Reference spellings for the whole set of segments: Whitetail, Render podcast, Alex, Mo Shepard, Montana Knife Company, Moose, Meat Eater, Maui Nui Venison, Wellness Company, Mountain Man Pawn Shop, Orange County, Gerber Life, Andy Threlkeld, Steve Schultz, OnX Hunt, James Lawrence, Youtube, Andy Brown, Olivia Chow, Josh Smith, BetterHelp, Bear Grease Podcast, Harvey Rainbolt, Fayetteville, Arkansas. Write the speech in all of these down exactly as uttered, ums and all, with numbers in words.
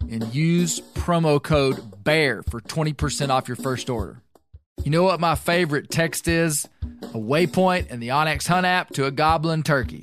and use promo code BEAR for twenty percent off your first order. You know what my favorite text is? A waypoint in the OnX Hunt app to a goblin turkey.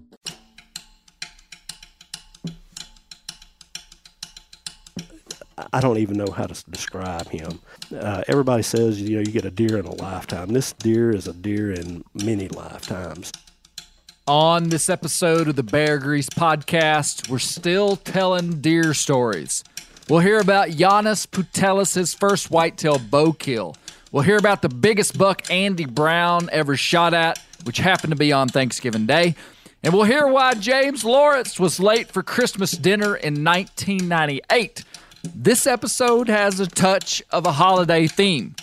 I don't even know how to describe him. Uh, everybody says, you know, you get a deer in a lifetime. This deer is a deer in many lifetimes. On this episode of the Bear Grease Podcast, we're still telling deer stories. We'll hear about Janis Putelis' first whitetail bow kill. We'll hear about the biggest buck Andy Brown ever shot at, which happened to be on Thanksgiving Day. And we'll hear why James Lawrence was late for Christmas dinner in nineteen ninety-eight. This episode has a touch of a holiday theme.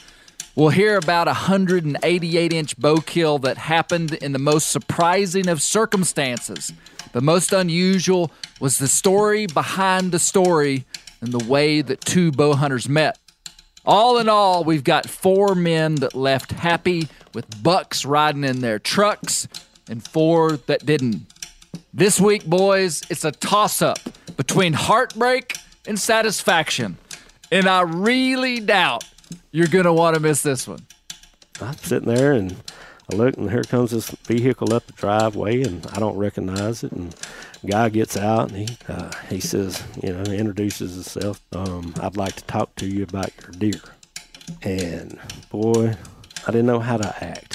We'll hear about a one hundred eighty-eight inch bow kill that happened in the most surprising of circumstances. But most unusual was the story behind the story and the way that two bow hunters met. All in all, we've got four men that left happy with bucks riding in their trucks and four that didn't. This week, boys, it's a toss-up between heartbreak and satisfaction, and I really doubt you're gonna want to miss this one. I'm sitting there and I look, and here comes this vehicle up the driveway, and I don't recognize it. And guy gets out, and he uh, he says, you know, he introduces himself. Um, I'd like to talk to you about your deer. And boy, I didn't know how to act.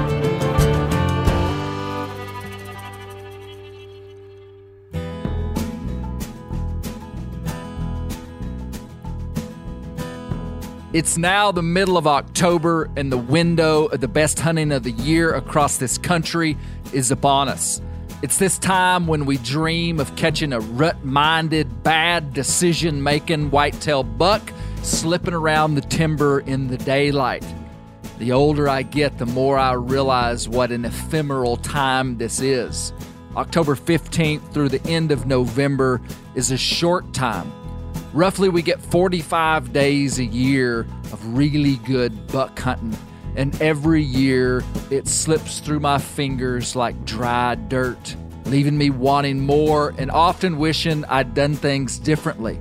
It's now the middle of October, and the window of the best hunting of the year across this country is upon us. It's this time when we dream of catching a rut-minded, bad decision-making whitetail buck slipping around the timber in the daylight. The older I get, the more I realize what an ephemeral time this is. October fifteenth through the end of November is a short time. Roughly, we get forty-five days a year of really good buck hunting, and every year it slips through my fingers like dry dirt, leaving me wanting more and often wishing I'd done things differently.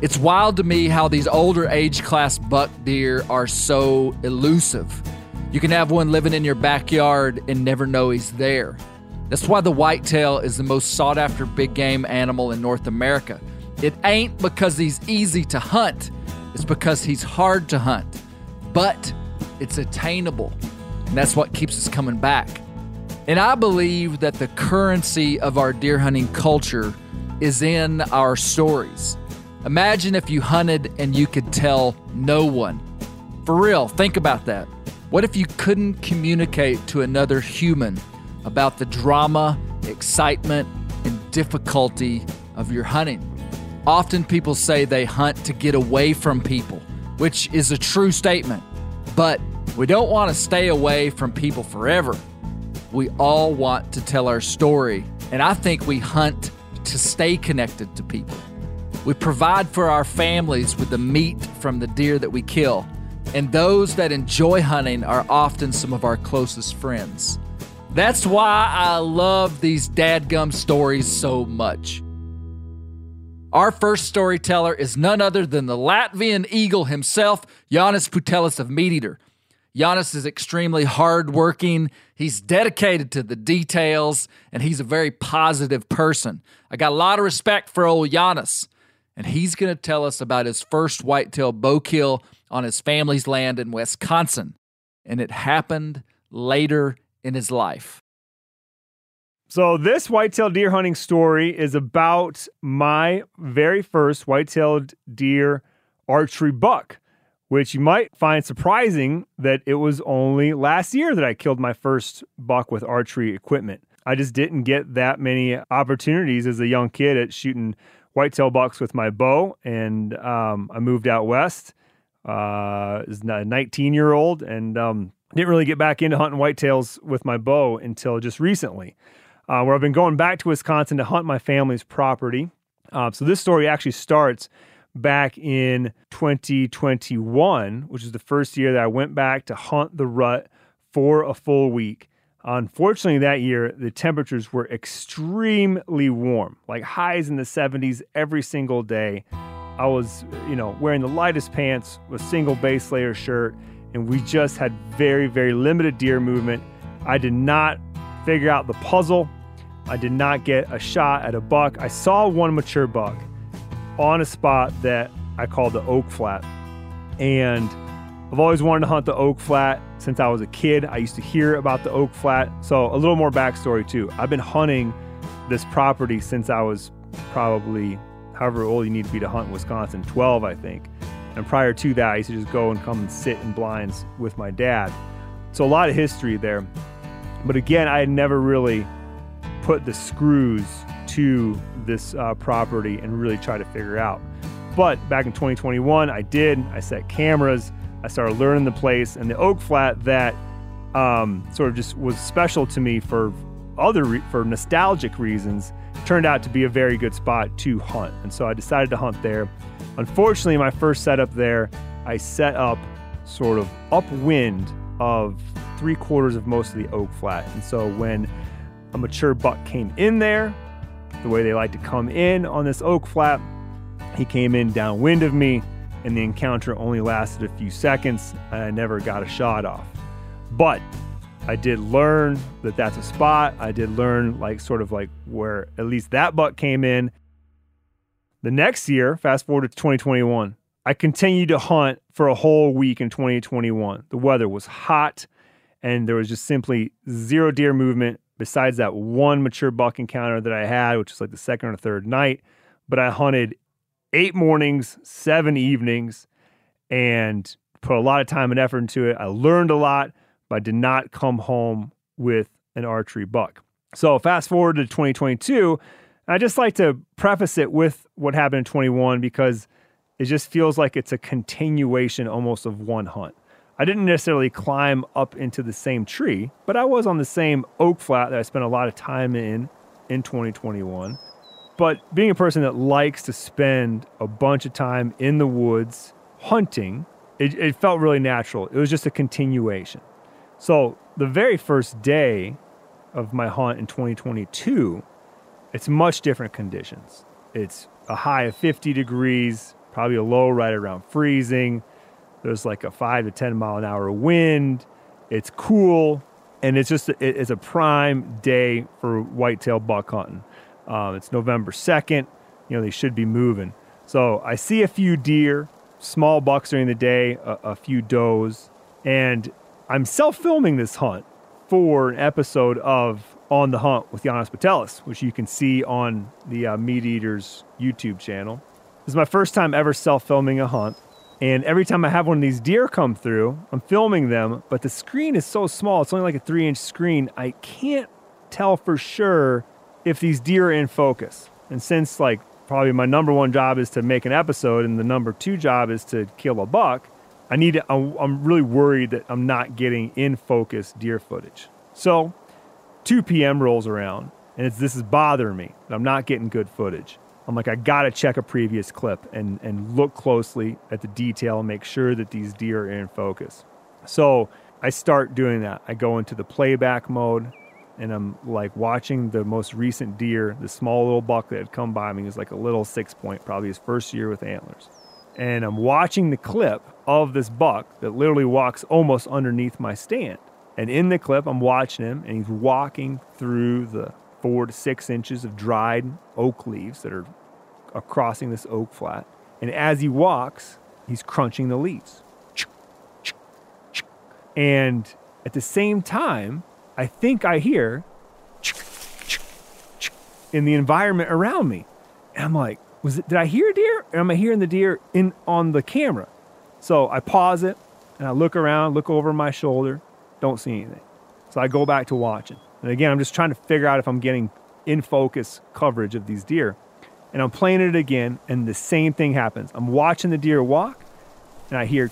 It's wild to me how these older age class buck deer are so elusive. You can have one living in your backyard and never know he's there. That's why the whitetail is the most sought after big game animal in North America. It ain't because he's easy to hunt, it's because he's hard to hunt, but it's attainable, and that's what keeps us coming back. And I believe that the currency of our deer hunting culture is in our stories. Imagine if you hunted and you could tell no one. For real, think about that. What if you couldn't communicate to another human about the drama, excitement, and difficulty of your hunting? Often people say they hunt to get away from people, which is a true statement, but we don't want to stay away from people forever. We all want to tell our story, and I think we hunt to stay connected to people. We provide for our families with the meat from the deer that we kill, and those that enjoy hunting are often some of our closest friends. That's why I love these dadgum stories so much. Our first storyteller is none other than the Latvian eagle himself, Janis Putelis of Meat Eater. Janis is extremely hardworking, he's dedicated to the details, and he's a very positive person. I got a lot of respect for old Janis, and he's going to tell us about his first whitetail bow kill on his family's land in Wisconsin, and it happened later in his life. So this white-tailed deer hunting story is about my very first white-tailed deer archery buck, which you might find surprising that it was only last year that I killed my first buck with archery equipment. I just didn't get that many opportunities as a young kid at shooting white-tailed bucks with my bow, and um, I moved out west uh, as a nineteen-year-old, and um, didn't really get back into hunting whitetails with my bow until just recently. Uh, where I've been going back to Wisconsin to hunt my family's property. Uh, so this story actually starts back in twenty twenty-one, which is the first year that I went back to hunt the rut for a full week. Unfortunately, that year, the temperatures were extremely warm, like highs in the seventies every single day. I was, you know, wearing the lightest pants with a single base layer shirt, and we just had very, very limited deer movement. I did not figure out the puzzle. I did not get a shot at a buck. I saw one mature buck on a spot that I call the Oak Flat. And I've always wanted to hunt the Oak Flat since I was a kid. I used to hear about the Oak Flat. So a little more backstory too. I've been hunting this property since I was probably however old you need to be to hunt in Wisconsin, twelve, I think. And prior to that, I used to just go and come and sit in blinds with my dad. So a lot of history there. But again, I had never really put the screws to this uh, property and really try to figure out. But back in twenty twenty-one, I did. I set cameras. I started learning the place. And the Oak Flat that um, sort of just was special to me for other re- for nostalgic reasons turned out to be a very good spot to hunt. And so I decided to hunt there. Unfortunately, my first setup there, I set up sort of upwind of three quarters of most of the Oak Flat. And so when a mature buck came in there, the way they like to come in on this Oak Flat, he came in downwind of me, and the encounter only lasted a few seconds, and I never got a shot off. But I did learn that that's a spot. I did learn like sort of like where at least that buck came in. The next year, fast forward to twenty twenty-one, I continued to hunt for a whole week in twenty twenty-one. The weather was hot, and there was just simply zero deer movement besides that one mature buck encounter that I had, which was like the second or third night. But I hunted eight mornings, seven evenings, and put a lot of time and effort into it. I learned a lot, but I did not come home with an archery buck. So fast forward to twenty twenty-two, I just like to preface it with what happened in twenty-one because it just feels like it's a continuation almost of one hunt. I didn't necessarily climb up into the same tree, but I was on the same Oak Flat that I spent a lot of time in in twenty twenty-one. But being a person that likes to spend a bunch of time in the woods hunting, it, it felt really natural. It was just a continuation. So the very first day of my hunt in twenty twenty-two, it's much different conditions. It's a high of fifty degrees, probably a low right around freezing. There's like a five to ten mile an hour wind. It's cool. And it's just, it's a prime day for whitetail buck hunting. Um, it's November second. You know, they should be moving. So I see a few deer, small bucks during the day, a, a few does. And I'm self-filming this hunt for an episode of On the Hunt with Janis Putelis, which you can see on the uh, Meat Eater's YouTube channel. This is my first time ever self-filming a hunt, and every time I have one of these deer come through, I'm filming them, but the screen is so small, it's only like a three-inch screen, I can't tell for sure if these deer are in focus. And since like probably my number one job is to make an episode and the number two job is to kill a buck, I need to, I'm really worried that I'm not getting in focus deer footage. So two p m rolls around and it's, this is bothering me. I'm not getting good footage. I'm like, I gotta check a previous clip and, and look closely at the detail and make sure that these deer are in focus. So I start doing that. I go into the playback mode and I'm like watching the most recent deer, the small little buck that had come by me. It was like a little six point, probably his first year with antlers. And I'm watching the clip of this buck that literally walks almost underneath my stand. And in the clip, I'm watching him, and he's walking through the four to six inches of dried oak leaves that are crossing this oak flat. And as he walks, he's crunching the leaves. And at the same time, I think I hear in the environment around me. And I'm like, Was it, did I hear a deer? Or am I hearing the deer in on the camera? So I pause it and I look around, look over my shoulder, don't see anything. So I go back to watching. And again, I'm just trying to figure out if I'm getting in focus coverage of these deer. And I'm playing it again and the same thing happens. I'm watching the deer walk and I hear,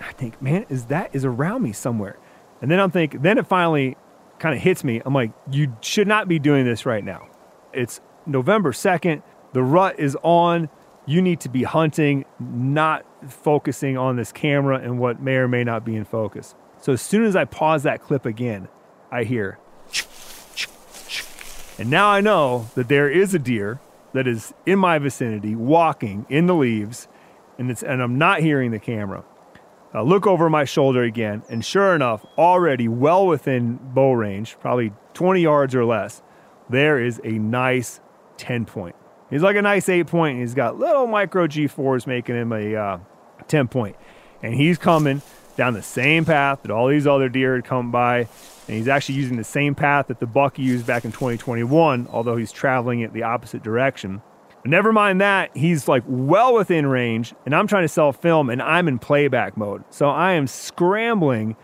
I think, man, is that is around me somewhere. And then I'm thinking, then it finally kind of hits me. I'm like, you should not be doing this right now. It's November second, the rut is on. You need to be hunting, not focusing on this camera and what may or may not be in focus. So as soon as I pause that clip again, I hear, and now I know that there is a deer that is in my vicinity walking in the leaves, and it's and I'm not hearing the camera. I look over my shoulder again, and sure enough, already well within bow range, probably twenty yards or less, there is a nice ten point. He's like a nice eight point. And he's got little micro G fours making him a uh, ten point. And he's coming down the same path that all these other deer had come by. And he's actually using the same path that the buck used back in twenty twenty-one, although he's traveling it the opposite direction. But never mind that, he's like well within range and I'm trying to self-film and I'm in playback mode. So I am scrambling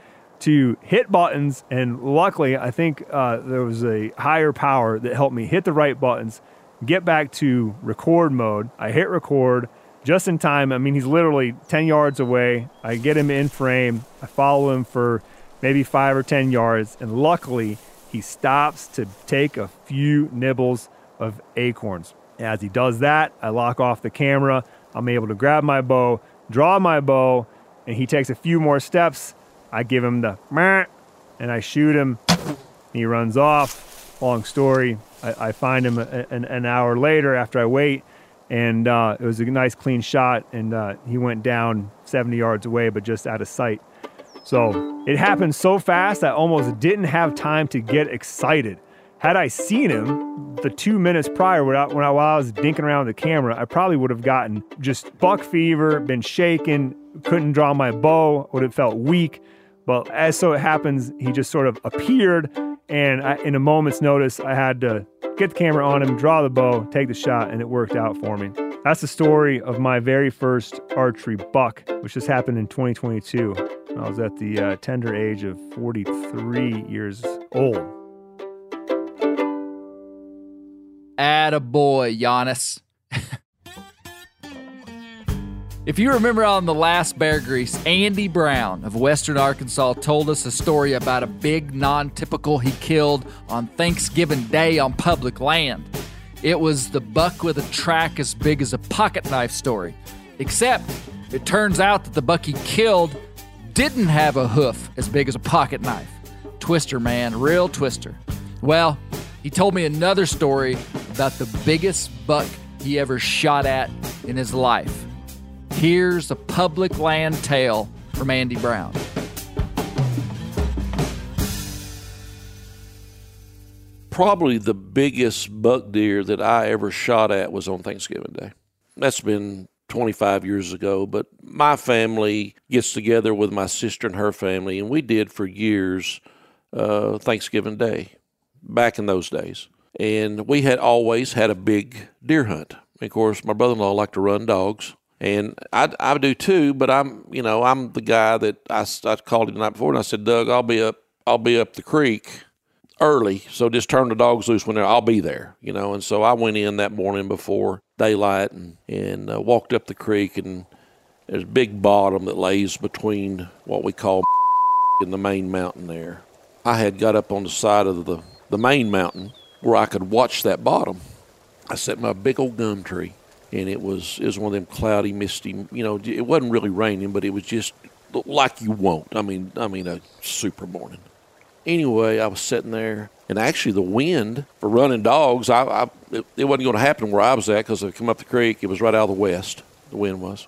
to hit buttons, and luckily I think uh, there was a higher power that helped me hit the right buttons, get back to record mode. I hit record just in time. I mean, he's literally ten yards away. I get him in frame. I follow him for maybe five or ten yards, and luckily he stops to take a few nibbles of acorns. As he does that, I lock off the camera. I'm able to grab my bow, draw my bow, and he takes a few more steps. I give him the and I shoot him. He runs off. Long story. I, I find him a, a, an hour later after I wait, and uh, it was a nice clean shot. And uh, he went down seventy yards away, but just out of sight. So it happened so fast I almost didn't have time to get excited. Had I seen him the two minutes prior when I, when I, while I was dinking around with the camera, I probably would have gotten just buck fever, been shaken, couldn't draw my bow, would have felt weak. But as so it happens, he just sort of appeared, and I, in a moment's notice, I had to get the camera on him, draw the bow, take the shot, and it worked out for me. That's the story of my very first archery buck, which just happened in twenty twenty-two. I was at the uh, tender age of forty-three years old. Attaboy, Janis. If you remember on the last Bear Grease, Andy Brown of Western Arkansas told us a story about a big non-typical he killed on Thanksgiving Day on public land. It was the buck with a track as big as a pocket knife story. Except, it turns out that the buck he killed didn't have a hoof as big as a pocket knife. Twister, man, real twister. Well, he told me another story about the biggest buck he ever shot at in his life. Here's a public land tale from Andy Brown. Probably the biggest buck deer that I ever shot at was on Thanksgiving Day. That's been twenty-five years ago, but my family gets together with my sister and her family, and we did for years uh, Thanksgiving Day back in those days. And we had always had a big deer hunt. Of course, my brother-in-law liked to run dogs, and I, I do too, but I'm, you know, I'm the guy that I, I called him the night before, and I said, Doug, I'll be up, I'll be up the creek early, so just turn the dogs loose when they're, I'll be there, you know. And so I went in that morning before daylight and, and uh, walked up the creek, and there's a big bottom that lays between what we call and the main mountain there. I had got up on the side of the, the main mountain where I could watch that bottom. I set my big old gum tree, and it was, it was one of them cloudy, misty, you know, it wasn't really raining, but it was just like you won't. I mean, I mean, a super morning. Anyway, I was sitting there, and actually the wind for running dogs, I, I it, it wasn't going to happen where I was at because I come up the creek. It was right out of the west, the wind was.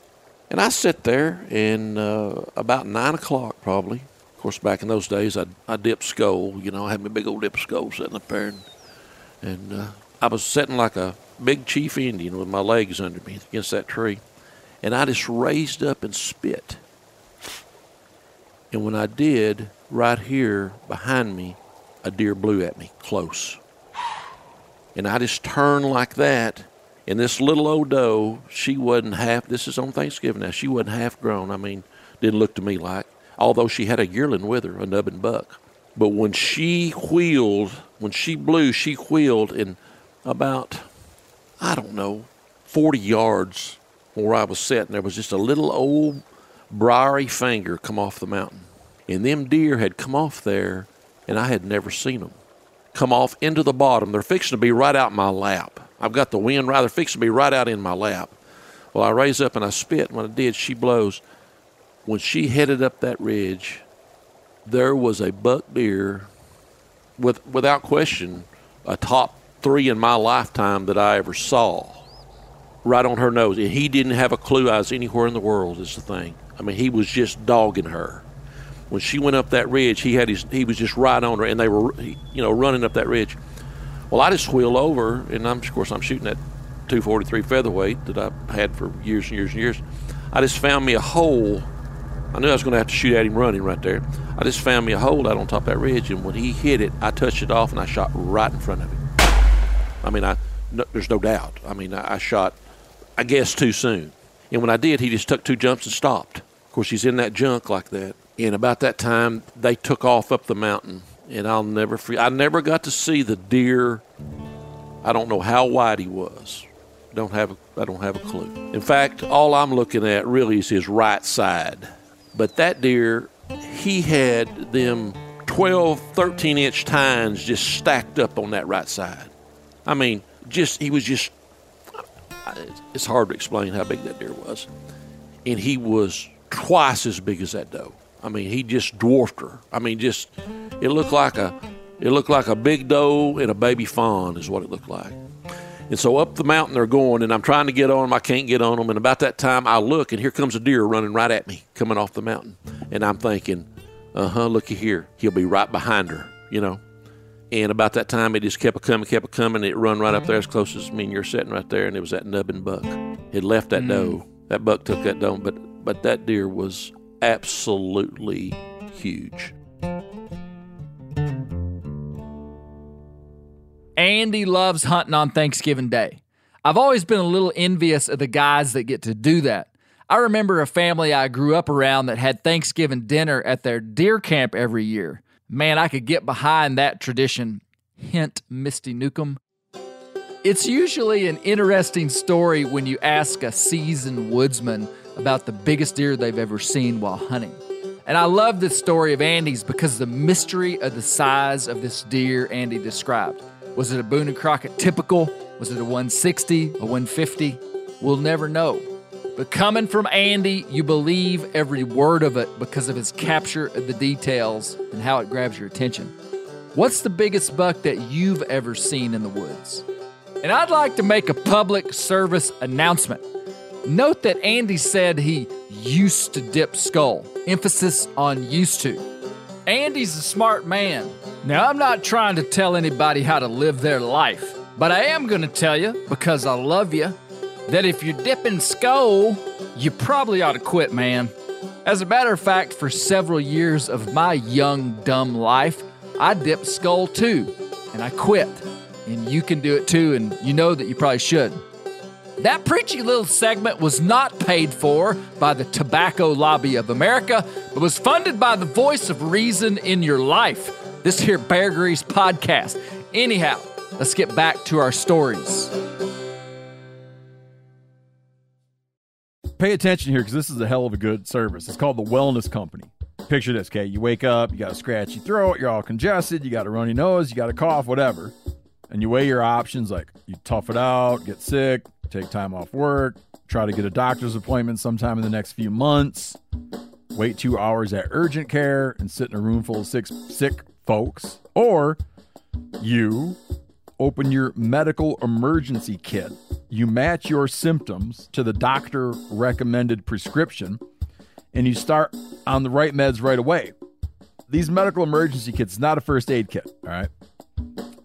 And I sit there, and uh, about nine o'clock probably, of course, back in those days, I I dipped Skoal. You know, I had my big old dip Skoal sitting up there, and, and uh, I was sitting like a big chief Indian with my legs under me against that tree, and I just raised up and spit. And when I did, right here behind me, a deer blew at me close. And I just turned like that. And this little old doe, she wasn't half, this is on Thanksgiving now, she wasn't half grown. I mean, didn't look to me like, although she had a yearling with her, a nubbin buck. But when she wheeled, when she blew, she wheeled in about, I don't know, forty yards where I was sitting. There was just a little old briary finger come off the mountain. And them deer had come off there, and I had never seen them come off into the bottom. They're fixing to be right out in my lap. I've got the wind right. They're fixing to be right out in my lap. Well, I raise up and I spit, and when I did, she blows. When she headed up that ridge, there was a buck deer, with, without question, a top three in my lifetime that I ever saw, right on her nose. And he didn't have a clue I was anywhere in the world is the thing. I mean, he was just dogging her. When she went up that ridge, he had his, he was just right on her, and they were, you know, running up that ridge. Well, I just wheeled over, and I'm, of course, I'm shooting that two forty-three featherweight that I've had for years and years and years. I just found me a hole. I knew I was going to have to shoot at him running right there. I just found me a hole out on top of that ridge, and when he hit it, I touched it off, and I shot right in front of him. I mean, I, no, there's no doubt. I mean, I, I shot, I guess, too soon. And when I did, he just took two jumps and stopped. Of course, he's in that junk like that. And about that time, they took off up the mountain, and I'll never forget. I never got to see the deer. I don't know how wide he was. Don't have. A, I don't have a clue. In fact, all I'm looking at really is his right side. But that deer, he had them twelve, thirteen-inch tines just stacked up on that right side. I mean, just he was just. It's hard to explain how big that deer was, and he was twice as big as that doe. I mean, he just dwarfed her. I mean, just it looked like a it looked like a big doe and a baby fawn is what it looked like. And so up the mountain they're going, and I'm trying to get on them. I can't get on them. And about that time I look, and here comes a deer running right at me, coming off the mountain. And I'm thinking, uh-huh, looky here. He'll be right behind her, you know. And about that time it just kept a coming, kept a coming. It run right up there as close as me and you're sitting right there. And it was that nubbin buck. It left that doe. That buck took that doe. But but that deer was absolutely huge. Andy loves hunting on Thanksgiving Day. I've always been a little envious of the guys that get to do that. I remember a family I grew up around that had Thanksgiving dinner at their deer camp every year. Man, I could get behind that tradition. Hint, Misty Newcomb. It's usually an interesting story when you ask a seasoned woodsman about the biggest deer they've ever seen while hunting. And I love this story of Andy's because of the mystery of the size of this deer Andy described. Was it a Boone and Crockett typical? Was it a one sixty, a one fifty? We'll never know. But coming from Andy, you believe every word of it because of his capture of the details and how it grabs your attention. What's the biggest buck that you've ever seen in the woods? And I'd like to make a public service announcement. Note that Andy said he used to dip Skoal. Emphasis on used to. Andy's a smart man. Now, I'm not trying to tell anybody how to live their life, but I am going to tell you, because I love you, that if you're dipping Skoal, you probably ought to quit, man. As a matter of fact, for several years of my young, dumb life, I dipped Skoal too, and I quit. And you can do it too, and you know that you probably should. That preachy little segment was not paid for by the Tobacco Lobby of America, but was funded by the voice of reason in your life, this here Bear Grease Podcast. Anyhow, let's get back to our stories. Pay attention here, because this is a hell of a good service. It's called the Wellness Company. Picture this, okay? You wake up, you got a scratchy throat, you're all congested, you got a runny nose, you got a cough, whatever. And you weigh your options, like you tough it out, get sick, take time off work, try to get a doctor's appointment sometime in the next few months, wait two hours at urgent care and sit in a room full of six sick folks, or you open your medical emergency kit. You match your symptoms to the doctor-recommended prescription, and you start on the right meds right away. These medical emergency kits, not a first aid kit, all right?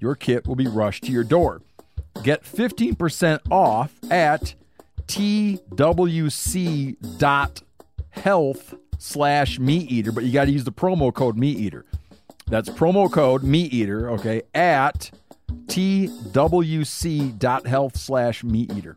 Your kit will be rushed to your door. Get fifteen percent off at twc dot health slash meat eater, but you got to use the promo code meat eater. That's promo code meat eater, okay, at twc dot health slash meat eater.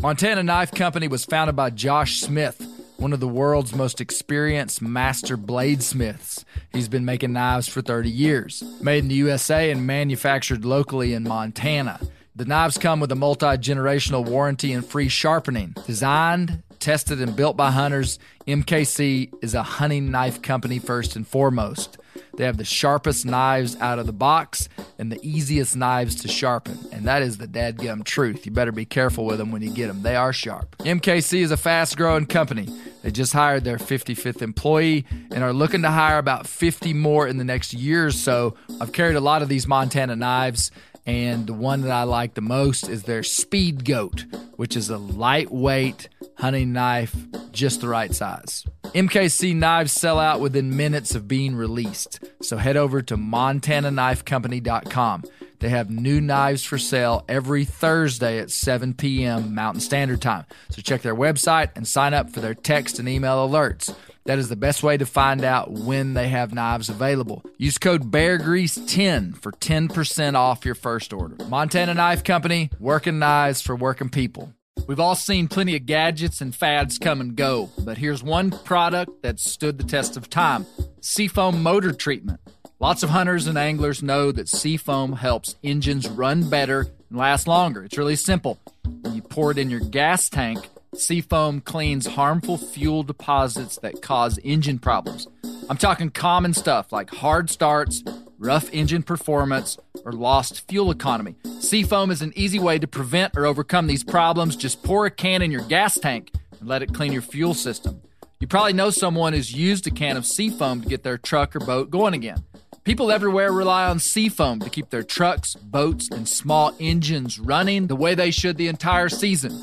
Montana Knife Company was founded by Josh Smith, one of the world's most experienced master bladesmiths. He's been making knives for thirty years, made in the U S A and manufactured locally in Montana. The knives come with a multi-generational warranty and free sharpening. Designed, tested, and built by hunters, M K C is a hunting knife company first and foremost. They have the sharpest knives out of the box and the easiest knives to sharpen. And that is the dadgum truth. You better be careful with them when you get them. They are sharp. M K C is a fast-growing company. They just hired their fifty-fifth employee and are looking to hire about fifty more in the next year or so. I've carried a lot of these Montana knives, and the one that I like the most is their Speed Goat, which is a lightweight hunting knife, just the right size. M K C knives sell out within minutes of being released, so head over to montana knife company dot com. They have new knives for sale every Thursday at seven p.m. Mountain Standard Time, so check their website and sign up for their text and email alerts. That is the best way to find out when they have knives available. Use code bear grease ten for ten percent off your first order. Montana Knife Company, working knives for working people. We've all seen plenty of gadgets and fads come and go, but here's one product that stood the test of time: Seafoam motor treatment. Lots of hunters and anglers know that Seafoam helps engines run better and last longer. It's really simple. When you pour it in your gas tank, Seafoam cleans harmful fuel deposits that cause engine problems. I'm talking common stuff like hard starts, rough engine performance, or lost fuel economy. Seafoam is an easy way to prevent or overcome these problems. Just pour a can in your gas tank and let it clean your fuel system. You probably know someone who's used a can of Seafoam to get their truck or boat going again. People everywhere rely on Seafoam to keep their trucks, boats, and small engines running the way they should the entire season.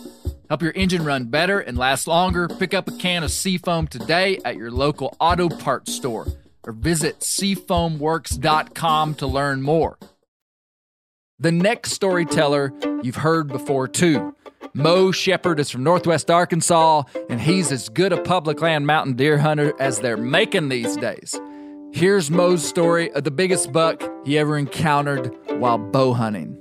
Help your engine run better and last longer. Pick up a can of Seafoam today at your local auto parts store, or visit seafoam works dot com to learn more. The next storyteller you've heard before too. Mo Shepard is from Northwest Arkansas, and he's as good a public land mountain deer hunter as they're making these days. Here's Mo's story of the biggest buck he ever encountered while bow hunting.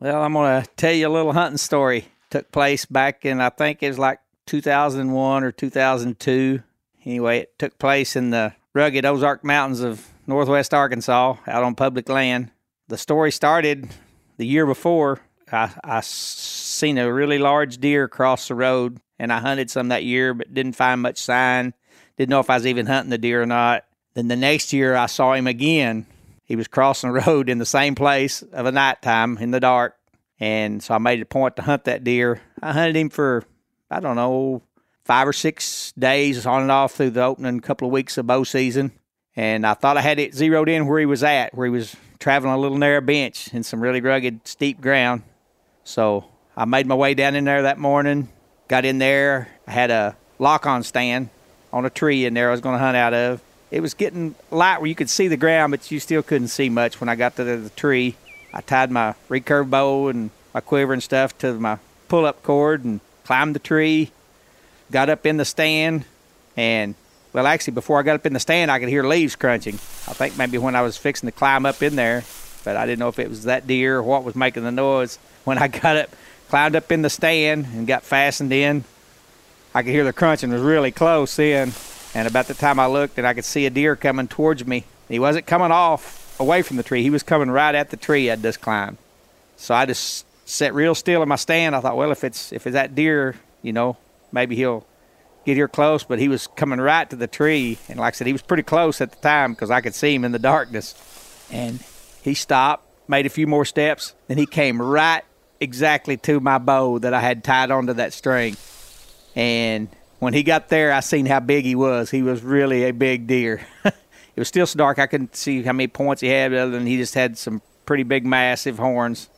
Well, I'm going to tell you a little hunting story. It took place back in, I think it was like two thousand one or two thousand two. Anyway, it took place in the rugged Ozark Mountains of Northwest Arkansas, out on public land. The story started the year before. I, I seen a really large deer cross the road, and I hunted some that year, but didn't find much sign. Didn't know if I was even hunting the deer or not. Then the next year, I saw him again. He was crossing the road in the same place of a nighttime in the dark, and so I made it a point to hunt that deer. I hunted him for, I don't know, five or six days on and off through the opening couple of weeks of bow season. And I thought I had it zeroed in where he was at, where he was traveling a little narrow bench in some really rugged, steep ground. So I made my way down in there that morning, got in there. I had a lock-on stand on a tree in there I was going to hunt out of. It was getting light where you could see the ground, but you still couldn't see much when I got to the, the tree. I tied my recurve bow and my quiver and stuff to my pull-up cord and climbed the tree, got up in the stand, and, well, actually, before I got up in the stand, I could hear leaves crunching. I think maybe when I was fixing to climb up in there, but I didn't know if it was that deer or what was making the noise. When I got up, climbed up in the stand and got fastened in, I could hear the crunching was really close then. And about the time I looked, and I could see a deer coming towards me. He wasn't coming off away from the tree. He was coming right at the tree I'd just climbed. So I just sat real still in my stand. I thought, well, if it's if it's that deer, you know, maybe he'll get here close. But he was coming right to the tree. And like I said, he was pretty close at the time because I could see him in the darkness. And he stopped, made a few more steps, and he came right exactly to my bow that I had tied onto that string. And when he got there, I seen how big he was. He was really a big deer. It was still so dark, I couldn't see how many points he had, other than he just had some pretty big, massive horns.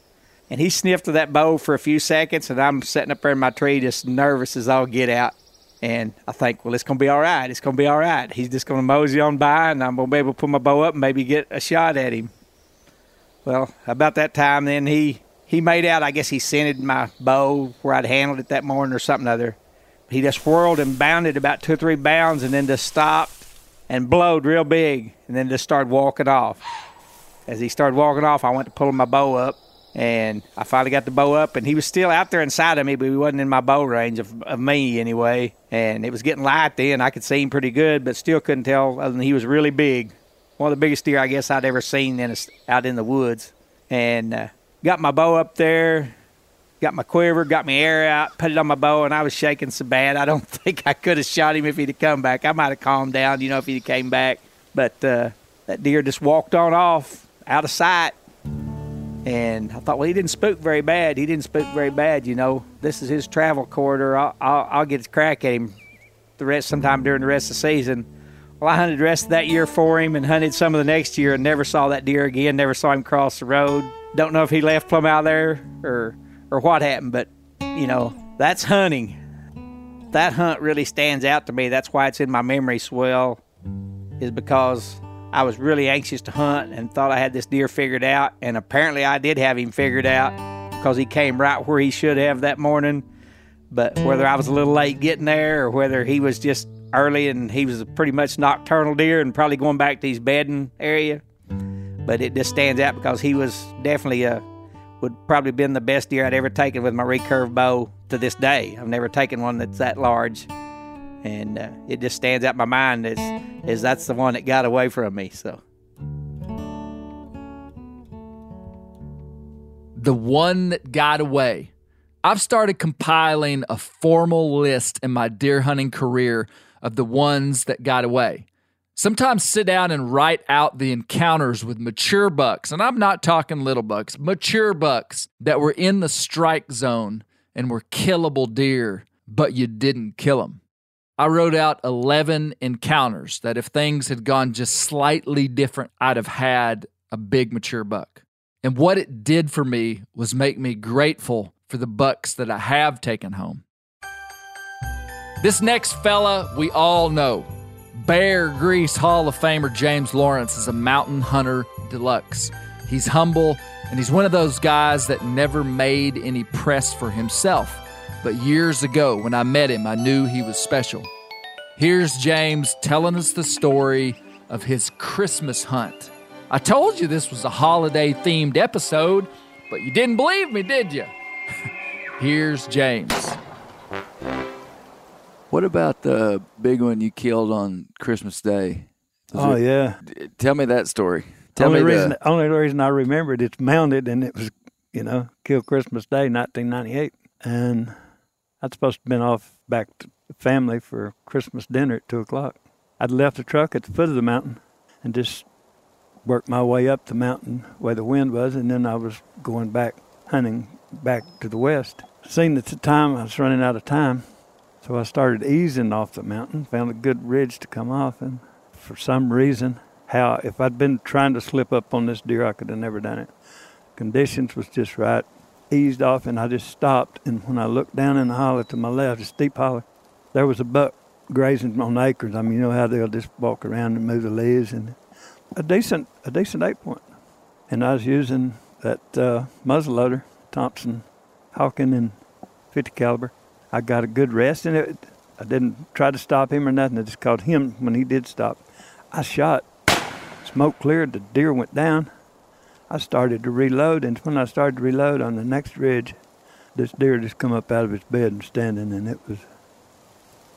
And he sniffed at that bow for a few seconds, and I'm sitting up there in my tree just nervous as all get out. And I think, well, it's going to be all right. It's going to be all right. He's just going to mosey on by, and I'm going to be able to put my bow up and maybe get a shot at him. Well, about that time then, he, he made out. I guess he scented my bow where I'd handled it that morning or something other. He just whirled and bounded about two or three bounds and then just stopped and blowed real big and then just started walking off. As he started walking off, I went to pull my bow up, and I finally got the bow up, and he was still out there inside of me, but he wasn't in my bow range of, of me anyway. And it was getting light then. I could see him pretty good, but still couldn't tell other than he was really big. One of the biggest deer I guess I'd ever seen in a, out in the woods. And uh, got my bow up there. Got my quiver, got my air out, put it on my bow, and I was shaking so bad. I don't think I could have shot him if he'd have come back. I might have calmed down, you know, if he'd have came back. But uh, that deer just walked on off, out of sight. And I thought, well, he didn't spook very bad. He didn't spook very bad, you know. This is his travel corridor. I'll, I'll, I'll get a crack at him the rest, sometime during the rest of the season. Well, I hunted the rest of that year for him and hunted some of the next year and never saw that deer again, never saw him cross the road. Don't know if he left plumb out there or... or what happened, but, you know, that's hunting. That hunt really stands out to me. That's why it's in my memory so well, is because I was really anxious to hunt and thought I had this deer figured out, and apparently I did have him figured out because he came right where he should have that morning. But whether I was a little late getting there or whether he was just early and he was a pretty much nocturnal deer and probably going back to his bedding area, but it just stands out because he was definitely a would probably have been the best deer I'd ever taken with my recurve bow to this day. I've never taken one that's that large. And uh, it just stands out in my mind as, as that's the one that got away from me. So, the one that got away. I've started compiling a formal list in my deer hunting career of the ones that got away. Sometimes sit down and write out the encounters with mature bucks, and I'm not talking little bucks, mature bucks that were in the strike zone and were killable deer, but you didn't kill them. I wrote out eleven encounters that if things had gone just slightly different, I'd have had a big mature buck. And what it did for me was make me grateful for the bucks that I have taken home. This next fella we all know. Bear Grease Hall of Famer James Lawrence is a mountain hunter deluxe. He's humble, and he's one of those guys that never made any press for himself. But years ago, when I met him, I knew he was special. Here's James telling us the story of his Christmas hunt. I told you this was a holiday-themed episode, but you didn't believe me, did you? Here's James. What about the big one you killed on Christmas Day? Was oh, it, yeah. D- tell me that story. Tell only me reason, the... Only reason I remember it, it's mounted, and it was, you know, killed Christmas Day, nineteen ninety-eight. And I'd supposed to have been off back to family for Christmas dinner at two o'clock. I'd left the truck at the foot of the mountain and just worked my way up the mountain where the wind was, and then I was going back hunting back to the west. seen that the time I was running out of time, so I started easing off the mountain, found a good ridge to come off, and for some reason, how if I'd been trying to slip up on this deer, I could have never done it. Conditions was just right. Eased off, and I just stopped, and when I looked down in the hollow to my left, a steep hollow, there was a buck grazing on acres. I mean, you know how they'll just walk around and move the leaves, and a decent a decent eight point. And I was using that uh, muzzleloader, Thompson, Hawken, and fifty caliber. I got a good rest in it. I didn't try to stop him or nothing. I just caught him when he did stop. I shot. Smoke cleared. The deer went down. I started to reload, and when I started to reload on the next ridge, this deer just come up out of his bed and standing, and it was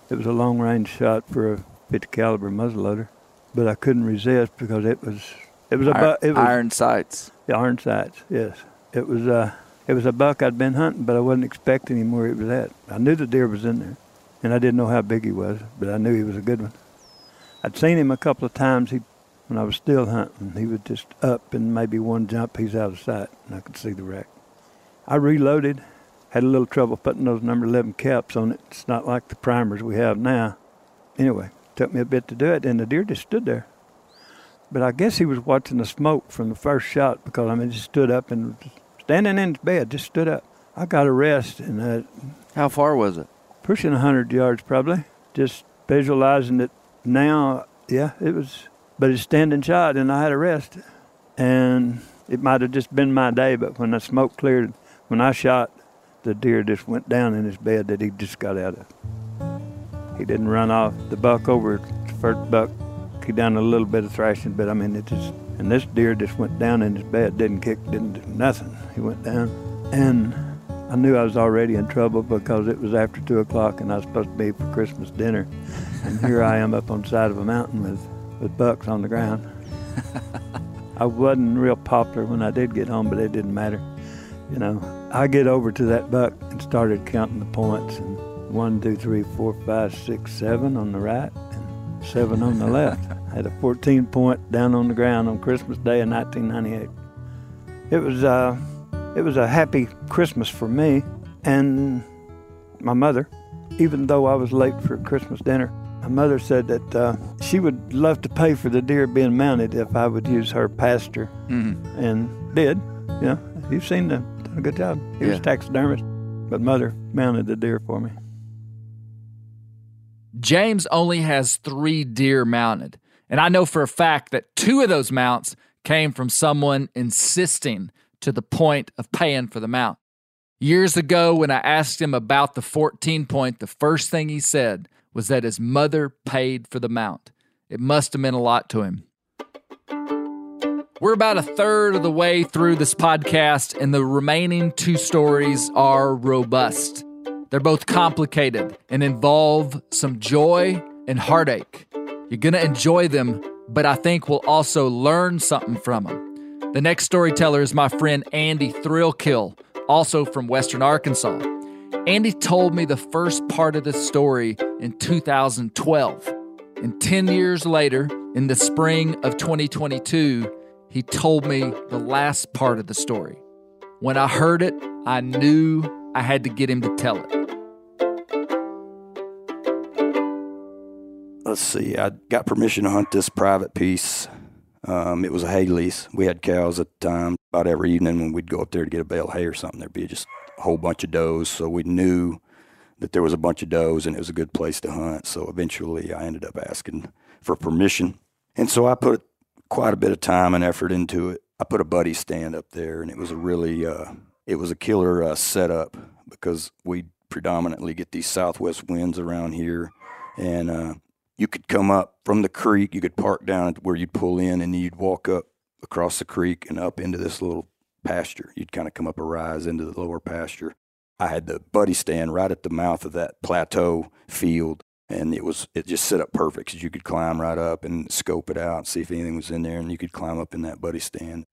it was a long-range shot for a fifty caliber muzzleloader, but I couldn't resist because it was it was a bu- it was, iron sights. Yeah, iron sights. Yes, it was uh it was a buck I'd been hunting, but I wasn't expecting him where he was at. I knew the deer was in there, and I didn't know how big he was, but I knew he was a good one. I'd seen him a couple of times. He. When I was still hunting, he was just up, and maybe one jump, he's out of sight, and I could see the rack. I reloaded, had a little trouble putting those number eleven caps on it. It's not like the primers we have now. Anyway, took me a bit to do it, and the deer just stood there. But I guess he was watching the smoke from the first shot, because, I mean, he stood up and standing in his bed, just stood up. I got a rest, and I... How far was it? Pushing one hundred yards, probably. Just visualizing it now, yeah, it was... But it's standing shot, and I had a rest. And it might have just been my day, but when the smoke cleared, when I shot, the deer just went down in his bed that he just got out of. He didn't run off. The buck over, the first buck, he done a little bit of thrashing, but I mean, it just, and this deer just went down in his bed, didn't kick, didn't do nothing. He went down. And I knew I was already in trouble because it was after two o'clock and I was supposed to be for Christmas dinner. And here I am up on the side of a mountain with with bucks on the ground. I wasn't real popular when I did get home, but it didn't matter. You know, I get over to that buck and started counting the points, and one, two, three, four, five, six, seven on the right, and seven on the left. I had a fourteen point down on the ground on Christmas Day in nineteen ninety-eight. It was, uh, it was a happy Christmas for me and my mother, even though I was late for Christmas dinner. My mother said that uh, she would love to pay for the deer being mounted if I would use her pasture, mm-hmm. and did. You know, you've seen the done a good job. He yeah. was a taxidermist, but Mother mounted the deer for me. James only has three deer mounted, and I know for a fact that two of those mounts came from someone insisting to the point of paying for the mount. Years ago, when I asked him about the fourteen point, the first thing he said was that his mother paid for the mount. It must have meant a lot to him. We're about a third of the way through this podcast, and the remaining two stories are robust. They're both complicated and involve some joy and heartache. You're going to enjoy them, but I think we'll also learn something from them. The next storyteller is my friend Andy Threlkeld, also from Western Arkansas. Andy told me the first part of this story in two thousand twelve. And ten years later, in the spring of twenty twenty-two, he told me the last part of the story. When I heard it, I knew I had to get him to tell it. Let's see. I got permission to hunt this private piece. Um, it was a hay lease. We had cows at the time. About every evening when we'd go up there to get a bale of hay or something, there'd be just a whole bunch of does. So we knew that there was a bunch of does and it was a good place to hunt. So eventually I ended up asking for permission. And so I put quite a bit of time and effort into it. I put a buddy stand up there, and it was a really, uh, it was a killer uh, setup because we predominantly get these southwest winds around here. And uh, you could come up from the creek, you could park down at where you'd pull in, and you'd walk up across the creek and up into this little pasture. You'd kind of come up a rise into the lower pasture. I had the buddy stand right at the mouth of that plateau field, and it was it just set up perfect because you could climb right up and scope it out and see if anything was in there, and you could climb up in that buddy stand.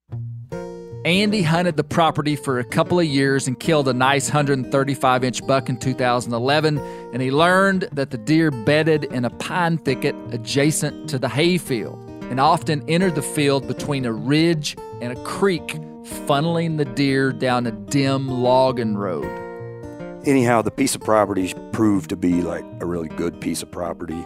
Andy hunted the property for a couple of years and killed a nice one thirty-five inch buck in two thousand eleven, and he learned that the deer bedded in a pine thicket adjacent to the hay field and often entered the field between a ridge and a creek, funneling the deer down a dim logging road. anyhow, the piece of property proved to be like a really good piece of property,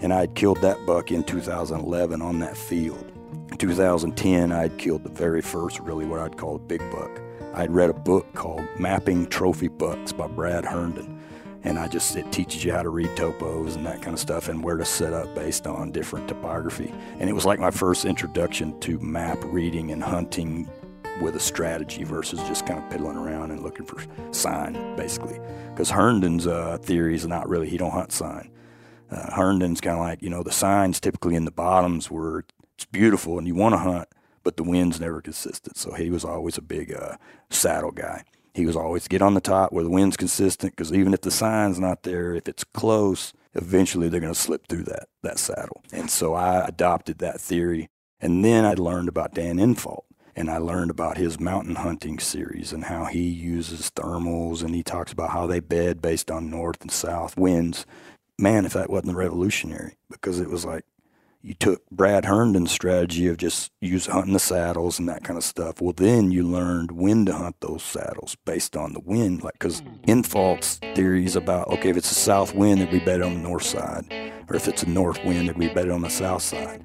and I had killed that buck in two thousand eleven on that field. In two thousand ten, I had killed the very first, really what I'd call a big buck. I'd read a book called Mapping Trophy Bucks by Brad Herndon, and I just, it teaches you how to read topos and that kind of stuff and where to set up based on different topography. And it was like my first introduction to map reading and hunting with a strategy versus just kind of piddling around and looking for sign, basically. Because Herndon's uh, theory is not really, he don't hunt sign. Uh, Herndon's kind of like, you know, the signs typically in the bottoms were, it's beautiful and you want to hunt, but the wind's never consistent. So he was always a big uh, saddle guy. He was always get on the top where the wind's consistent, because even if the sign's not there, if it's close, eventually they're going to slip through that that saddle. And so I adopted that theory. And then I learned about Dan Infalt, and I learned about his mountain hunting series and how he uses thermals, and he talks about how they bed based on north and south winds. Man, if that wasn't revolutionary, because it was like, you took Brad Herndon's strategy of just use hunting the saddles and that kind of stuff. Well, then you learned when to hunt those saddles based on the wind. Like, because Infalt's theories about, okay, if it's a south wind, then we bet on the north side. Or if it's a north wind, then we bet on the south side.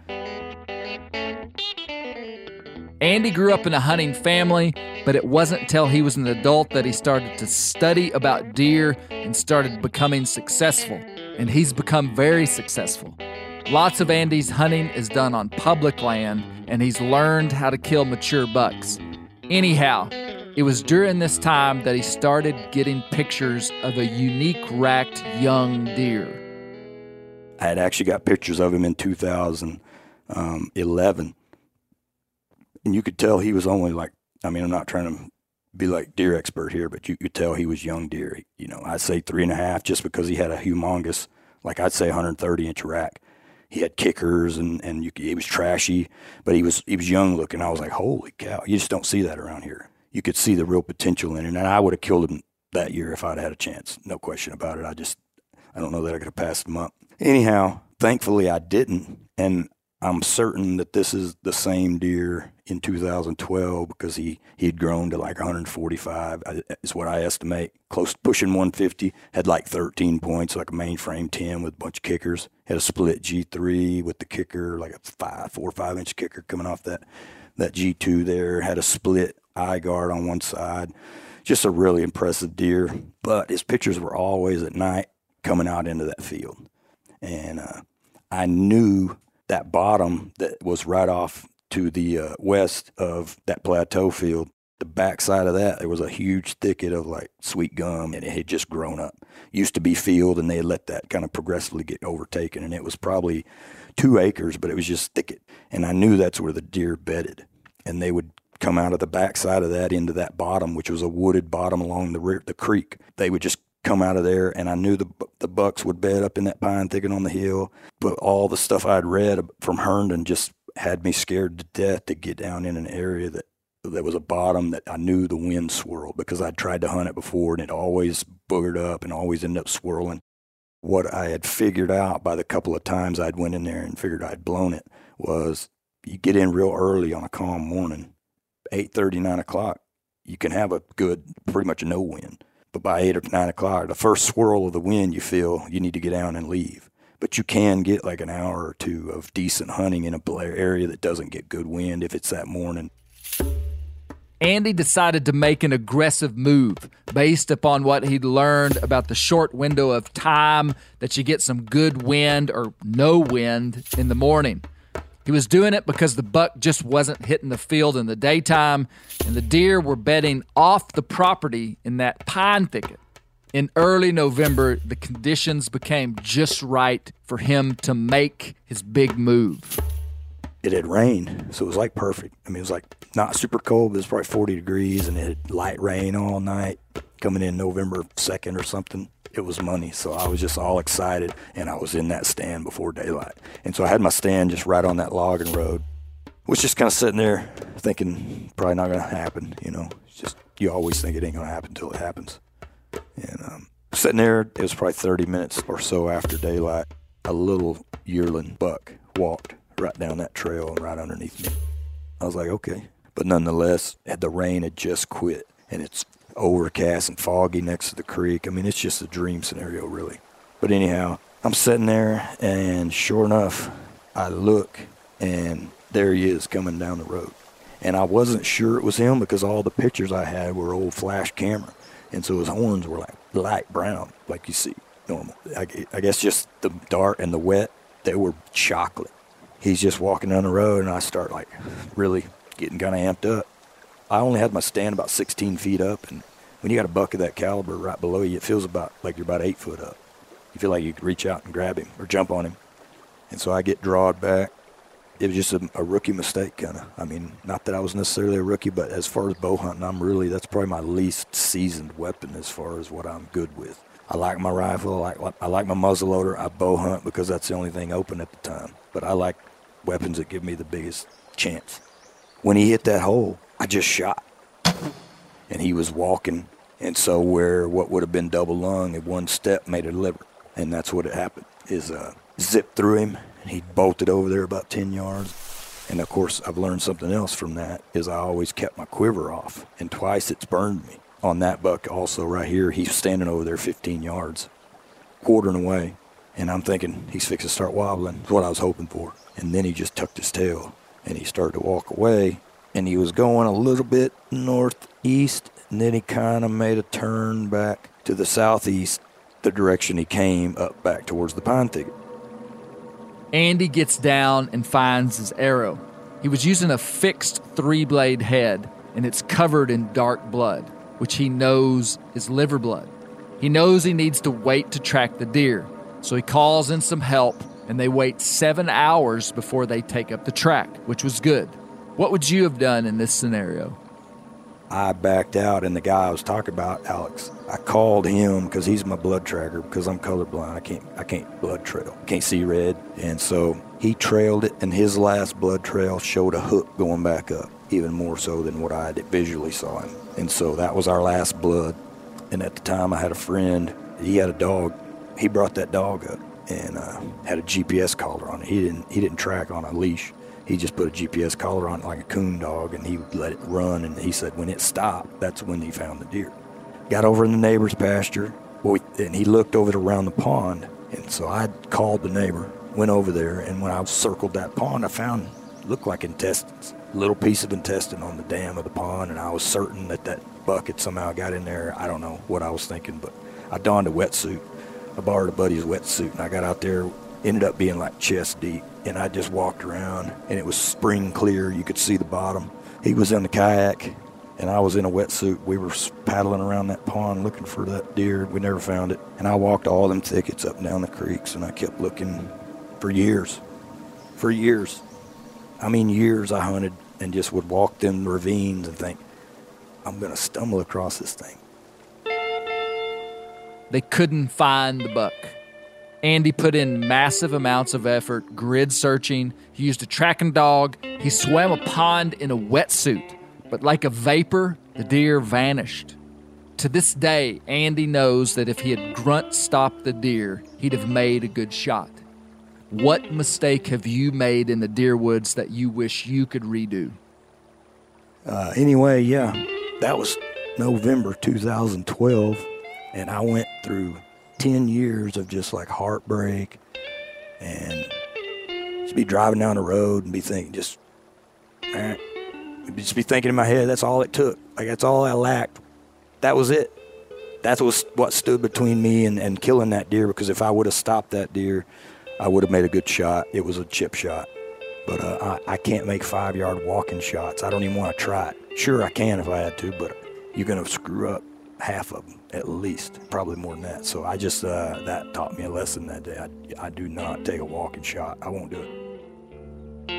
Andy grew up in a hunting family, but it wasn't until he was an adult that he started to study about deer and started becoming successful. And he's become very successful. Lots of Andy's hunting is done on public land, and he's learned how to kill mature bucks. Anyhow, it was during this time that he started getting pictures of a unique racked young deer. I had actually got pictures of him in two thousand eleven, and you could tell he was only like, I mean, I'm not trying to be like deer expert here, but you could tell he was young deer. You know, I say three and a half just because he had a humongous, like I'd say one hundred thirty inch rack. He had kickers, and, and you, he was trashy, but he was he was young looking. I was like, holy cow, you just don't see that around here. You could see the real potential in it, and I would have killed him that year if I'd had a chance. No question about it. I just, I don't know that I could have passed him up. Anyhow, thankfully I didn't, and I'm certain that this is the same deer in two thousand twelve, because he had grown to like one hundred forty-five is what I estimate, close to pushing one hundred fifty, had like thirteen points, like a mainframe ten with a bunch of kickers, had a split G three with the kicker, like a five, four or five inch kicker coming off that, that G two there, had a split eye guard on one side, just a really impressive deer. But his pictures were always at night coming out into that field. And uh, I knew that bottom that was right off to the uh, west of that plateau field, the backside of that, there was a huge thicket of like sweet gum, and it had just grown up. Used to be field, and they had let that kind of progressively get overtaken, and it was probably two acres, but it was just thicket. And I knew that's where the deer bedded, and they would come out of the backside of that into that bottom, which was a wooded bottom along the rear, the creek. They would just come out of there, and I knew the the bucks would bed up in that pine thicket on the hill. But all the stuff I'd read from Herndon just had me scared to death to get down in an area that there was a bottom that I knew the wind swirled, because I'd tried to hunt it before and it always boogered up and always ended up swirling. What I had figured out by the couple of times I'd went in there and figured I'd blown it was, you get in real early on a calm morning, eight thirty, nine o'clock, you can have a good, pretty much no wind. But by eight or nine o'clock, the first swirl of the wind you feel, you need to get down and leave. But you can get like an hour or two of decent hunting in a area that doesn't get good wind if it's that morning. Andy decided to make an aggressive move based upon what he'd learned about the short window of time that you get some good wind or no wind in the morning. He was doing it because the buck just wasn't hitting the field in the daytime, and the deer were bedding off the property in that pine thicket. In early November, the conditions became just right for him to make his big move. It had rained, so it was like perfect. I mean, it was like not super cold, but it was probably forty degrees, and it had light rain all night, coming in November second or something. It was money, so I was just all excited, and I was in that stand before daylight. And so I had my stand just right on that logging road. Was just kind of sitting there thinking, probably not going to happen, you know. It's just, you always think it ain't going to happen until it happens. And um, sitting there, it was probably thirty minutes or so after daylight, a little yearling buck walked right down that trail and right underneath me. I was like, okay. But nonetheless, the rain had just quit, and it's overcast and foggy next to the creek. I mean, it's just a dream scenario, really. But anyhow, I'm sitting there, and sure enough, I look, and there he is coming down the road. And I wasn't sure it was him because all the pictures I had were old flash camera. And so his horns were like light brown, like you see normal. I, I guess just the dark and the wet, they were chocolate. He's just walking down the road, and I start like really getting kind of amped up. I only had my stand about sixteen feet up, and when you got a buck of that caliber right below you, it feels about like you're about eight foot up. You feel like you could reach out and grab him or jump on him. And so I get drawn back. It was just a, a rookie mistake, kind of. I mean, not that I was necessarily a rookie, but as far as bow hunting, I'm really, that's probably my least seasoned weapon as far as what I'm good with. I like my rifle. I like, I like my muzzleloader. I bow hunt because that's the only thing open at the time. But I like weapons that give me the biggest chance. When he hit that hole, I just shot. And he was walking. And so where what would have been double lung at one step made a liver. And that's what it happened, is uh, zipped through him. And he bolted over there about ten yards. And, of course, I've learned something else from that is I always kept my quiver off. And twice it's burned me. On that buck also right here, he's standing over there fifteen yards, quartering away. And I'm thinking he's fixing to start wobbling. That's what I was hoping for. And then he just tucked his tail, and he started to walk away. And he was going a little bit northeast, and then he kind of made a turn back to the southeast, the direction he came up back towards the pine thicket. Andy gets down and finds his arrow. He was using a fixed three-blade head, and it's covered in dark blood, which he knows is liver blood. He knows he needs to wait to track the deer, so he calls in some help, and they wait seven hours before they take up the track, which was good. What would you have done in this scenario? I backed out, and the guy I was talking about, Alex, I called him because he's my blood tracker because I'm colorblind. I can't I can't blood trail. I can't see red. And so he trailed it, and his last blood trail showed a hook going back up, even more so than what I visually saw him. And so that was our last blood. And at the time, I had a friend. He had a dog. He brought that dog up and uh, had a G P S collar on it. He didn't he didn't track on a leash. He just put a G P S collar on it like a coon dog, and he would let it run. And he said when it stopped, that's when he found the deer. Got over in the neighbor's pasture, and he looked over around the pond. And so I called the neighbor, went over there, and when I circled that pond, I found looked like intestines, little piece of intestine on the dam of the pond. And I was certain that that bucket somehow got in there. I don't know what I was thinking, but I donned a wetsuit. I borrowed a buddy's wetsuit, and I got out there. Ended up being like chest deep, and I just walked around, and it was spring clear. You could see the bottom. He was in the kayak, and I was in a wetsuit. We were paddling around that pond looking for that deer. We never found it, and I walked all them thickets up and down the creeks, and I kept looking for years, for years. I mean, years I hunted and just would walk them ravines and think, I'm going to stumble across this thing. They couldn't find the buck. Andy put in massive amounts of effort, grid searching. He used a tracking dog. He swam a pond in a wetsuit. But like a vapor, the deer vanished. To this day, Andy knows that if he had grunt stopped the deer, he'd have made a good shot. What mistake have you made in the deer woods that you wish you could redo? Uh, anyway, yeah, that was November two thousand twelve, and I went through ten years of just like heartbreak, and just be driving down the road and be thinking, just, eh, just be thinking in my head, that's all it took. Like, that's all I lacked. That was it. That was what stood between me and, and killing that deer, because if I would have stopped that deer, I would have made a good shot. It was a chip shot. But uh, I, I can't make five-yard walking shots. I don't even want to try it. Sure, I can if I had to, but you're going to screw up half of them, at least, probably more than that. So I just, uh, that taught me a lesson that day. I, I do not take a walking shot. I won't do it.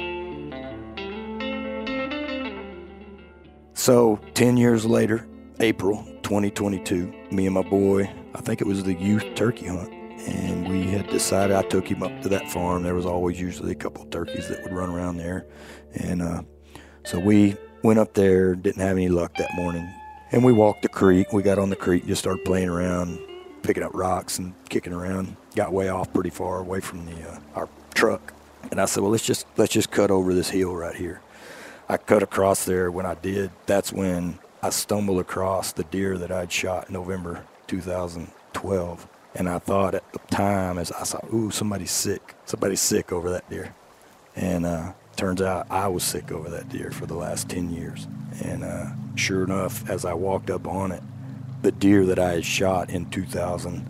So ten years later, April twenty twenty-two, me and my boy, I think it was the youth turkey hunt, and we had decided, I took him up to that farm. There was always usually a couple of turkeys that would run around there. And uh, so we went up there, didn't have any luck that morning. And we walked the creek. We got on the creek and just started playing around, picking up rocks and kicking around. Got way off pretty far away from the uh, our truck. And I said, well, let's just let's just cut over this hill right here. I cut across there. When I did, that's when I stumbled across the deer that I'd shot November two thousand twelve. And I thought at the time, as I saw, ooh, somebody's sick. Somebody's sick over that deer. And uh, turns out I was sick over that deer for the last ten years. And uh, sure enough, as I walked up on it, the deer that I had shot in two thousand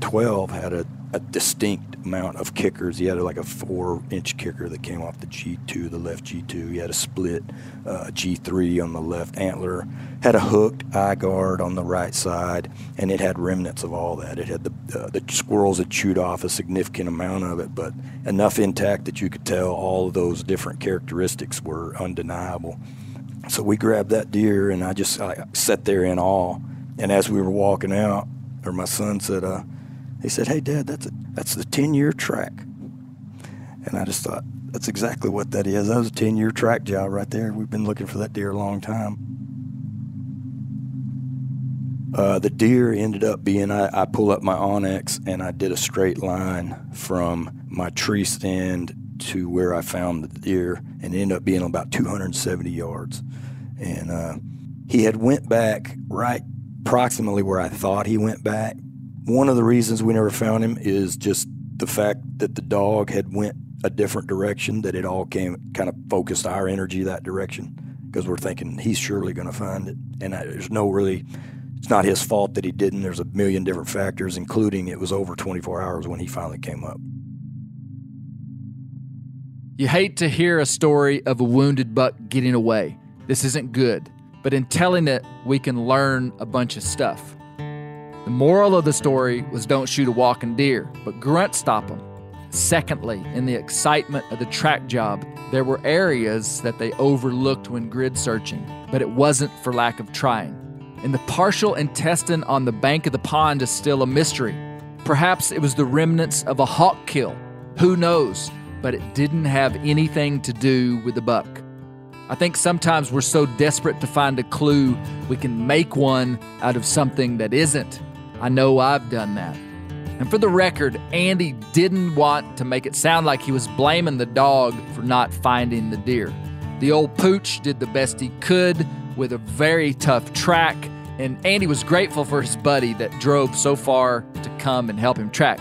twelve had a, a distinct amount of kickers. He had like a four-inch kicker that came off the G two, the left G two. He had a split uh, G three on the left antler, had a hooked eye guard on the right side, and it had remnants of all that. It had the uh, the squirrels had chewed off a significant amount of it, but enough intact that you could tell all of those different characteristics were undeniable. So we grabbed that deer, and I just I sat there in awe. And as we were walking out, or my son said, uh, he said, "Hey, Dad, that's a, that's the ten-year track." And I just thought, that's exactly what that is. That was a ten-year track job right there. We've been looking for that deer a long time. Uh, the deer ended up being, I, I pull up my Onyx, and I did a straight line from my tree stand to where I found the deer, and it ended up being about two hundred seventy yards. And uh, he had went back right approximately where I thought he went back. One of the reasons we never found him is just the fact that the dog had went a different direction, that it all came kind of focused our energy that direction, because we're thinking he's surely going to find it. And I, there's no really, it's not his fault that he didn't. There's a million different factors, including it was over twenty-four hours when he finally came up. You hate to hear a story of a wounded buck getting away. This isn't good. But in telling it, we can learn a bunch of stuff. The moral of the story was don't shoot a walking deer, but grunt stop them. Secondly, in the excitement of the track job, there were areas that they overlooked when grid searching, but it wasn't for lack of trying. And the partial intestine on the bank of the pond is still a mystery. Perhaps it was the remnants of a hawk kill. Who knows? But it didn't have anything to do with the buck. I think sometimes we're so desperate to find a clue, we can make one out of something that isn't. I know I've done that. And for the record, Andy didn't want to make it sound like he was blaming the dog for not finding the deer. The old pooch did the best he could with a very tough track, and Andy was grateful for his buddy that drove so far to come and help him track.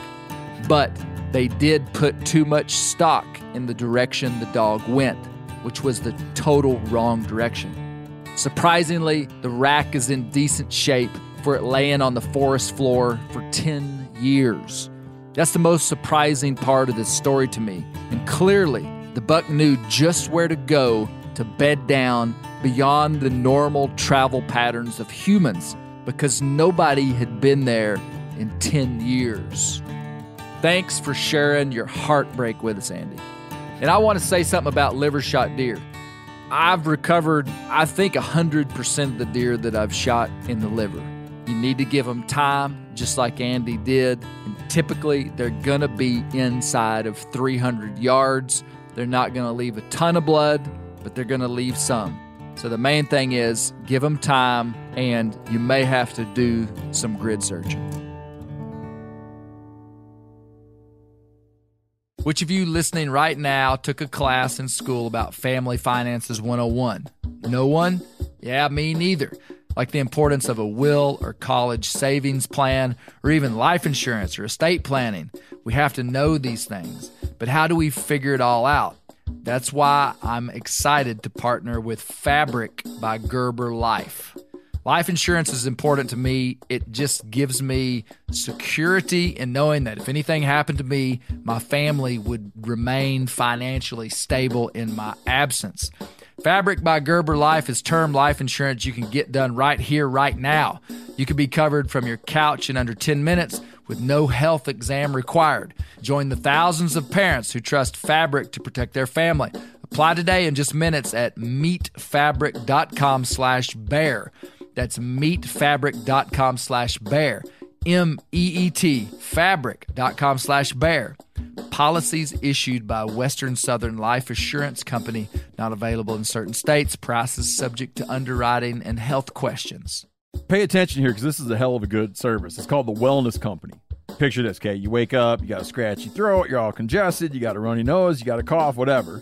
But they did put too much stock in the direction the dog went, which was the total wrong direction. Surprisingly, the rack is in decent shape for it laying on the forest floor for ten years. That's the most surprising part of this story to me. And clearly, the buck knew just where to go to bed down beyond the normal travel patterns of humans, because nobody had been there in ten years. Thanks for sharing your heartbreak with us, Andy. And I want to say something about liver shot deer. I've recovered, I think, one hundred percent of the deer that I've shot in the liver. You need to give them time, just like Andy did. And typically, they're going to be inside of three hundred yards. They're not going to leave a ton of blood, but they're going to leave some. So the main thing is give them time, and you may have to do some grid searching. Which of you listening right now took a class in school about Family Finances one oh one? No one? Yeah, me neither. Like the importance of a will or college savings plan or even life insurance or estate planning. We have to know these things. But how do we figure it all out? That's why I'm excited to partner with Fabric by Gerber Life. Life insurance is important to me. It just gives me security in knowing that if anything happened to me, my family would remain financially stable in my absence. Fabric by Gerber Life is term life insurance you can get done right here, right now. You can be covered from your couch in under ten minutes with no health exam required. Join the thousands of parents who trust Fabric to protect their family. Apply today in just minutes at meetfabric.com slash bear. That's meetfabric.com slash bear. M E E T, fabric.com slash bear. Policies issued by Western Southern Life Assurance Company. Not available in certain states. Prices subject to underwriting and health questions. Pay attention here, because this is a hell of a good service. It's called the Wellness Company. Picture this, okay? You wake up, you got a scratchy throat, you're all congested, you got a runny nose, you got a cough, whatever.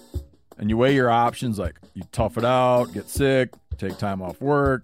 And you weigh your options, like you tough it out, get sick, take time off work,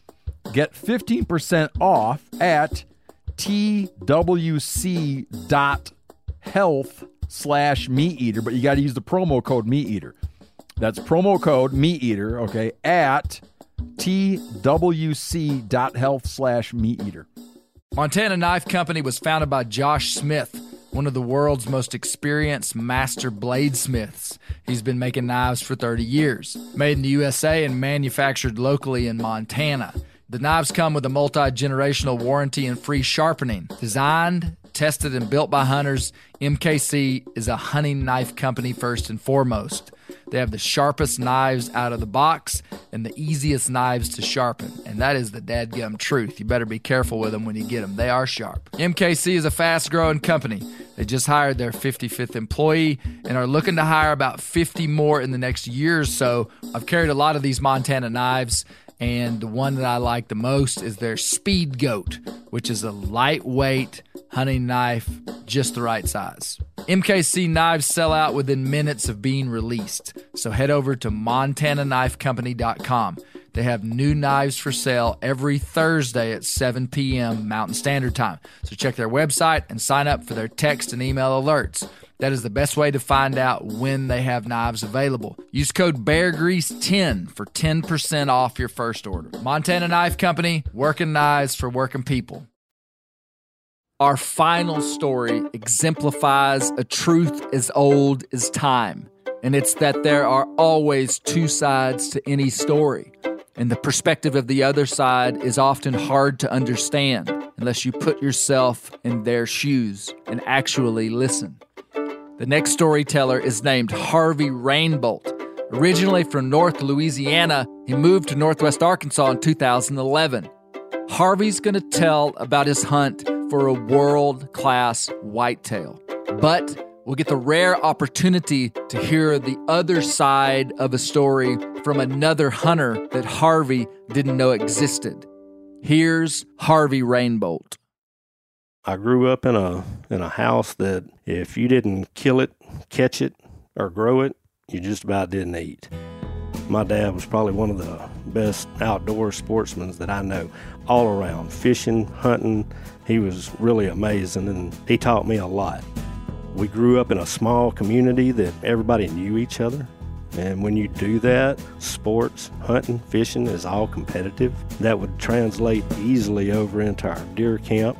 Get fifteen percent off at twc dot health slash meat eater, but you got to use the promo code meat eater. That's promo code meat eater, okay, at twc dot health slash meat eater. Montana Knife Company was founded by Josh Smith, one of the world's most experienced master bladesmiths. He's been making knives for thirty years. Made in the U S A and manufactured locally in Montana. The knives come with a multi-generational warranty and free sharpening. Designed, tested, and built by hunters, M K C is a hunting knife company first and foremost. They have the sharpest knives out of the box and the easiest knives to sharpen. And that is the dadgum truth. You better be careful with them when you get them. They are sharp. M K C is a fast-growing company. They just hired their fifty-fifth employee and are looking to hire about fifty more in the next year or so. I've carried a lot of these Montana knives, and the one that I like the most is their Speed Goat, which is a lightweight hunting knife, just the right size. M K C knives sell out within minutes of being released. So head over to montana knife company dot com. They have new knives for sale every Thursday at seven p.m. Mountain Standard Time. So check their website and sign up for their text and email alerts. That is the best way to find out when they have knives available. Use code bear grease ten for ten percent off your first order. Montana Knife Company, working knives for working people. Our final story exemplifies a truth as old as time, and it's that there are always two sides to any story, and the perspective of the other side is often hard to understand unless you put yourself in their shoes and actually listen. The next storyteller is named Harvey Rainbolt. Originally from North Louisiana, he moved to Northwest Arkansas in two thousand eleven. Harvey's going to tell about his hunt for a world-class whitetail. But we'll get the rare opportunity to hear the other side of a story from another hunter that Harvey didn't know existed. Here's Harvey Rainbolt. I grew up in a in a house that if you didn't kill it, catch it, or grow it, you just about didn't eat. My dad was probably one of the best outdoor sportsmen that I know, all around, fishing, hunting. He was really amazing, and he taught me a lot. We grew up in a small community that everybody knew each other. And when you do that, sports, hunting, fishing is all competitive. That would translate easily over into our deer camp.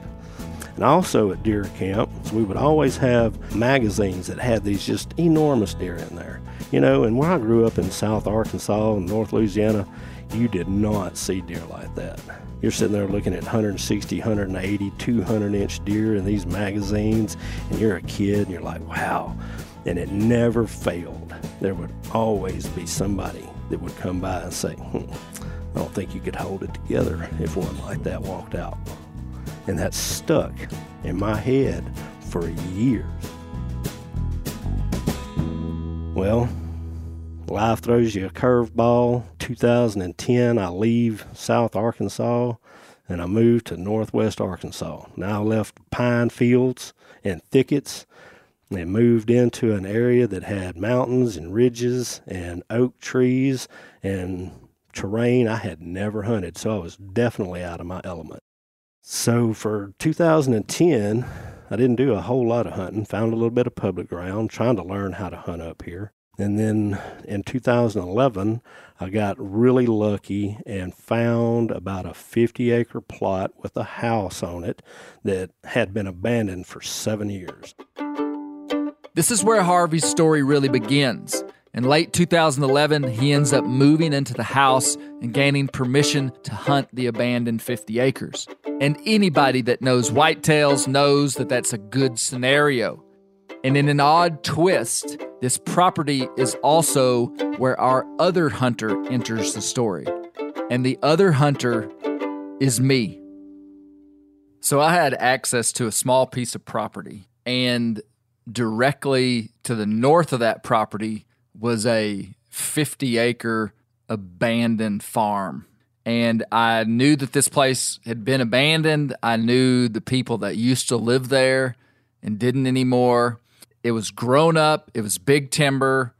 And also at deer camp, we would always have magazines that had these just enormous deer in there. You know, and when I grew up in South Arkansas and North Louisiana, you did not see deer like that. You're sitting there looking at one sixty, one eighty, two hundred inch deer in these magazines, and you're a kid, and you're like, wow. And it never failed. There would always be somebody that would come by and say, hmm, I don't think you could hold it together if one like that walked out. And that stuck in my head for years. Well, life throws you a curveball. two thousand ten, I leave South Arkansas and I move to Northwest Arkansas. Now I left pine fields and thickets and moved into an area that had mountains and ridges and oak trees and terrain I had never hunted, so I was definitely out of my element. So for two thousand ten, I didn't do a whole lot of hunting, found a little bit of public ground, trying to learn how to hunt up here. And then in two thousand eleven, I got really lucky and found about a fifty acre plot with a house on it that had been abandoned for seven years. This is where Harvey's story really begins. In late two thousand eleven, he ends up moving into the house and gaining permission to hunt the abandoned fifty acres. And anybody that knows whitetails knows that that's a good scenario. And in an odd twist, this property is also where our other hunter enters the story. And the other hunter is me. So I had access to a small piece of property, and directly to the north of that property was a fifty acre abandoned farm. And I knew that this place had been abandoned. I knew the people that used to live there and didn't anymore. It was grown up, it was big timber,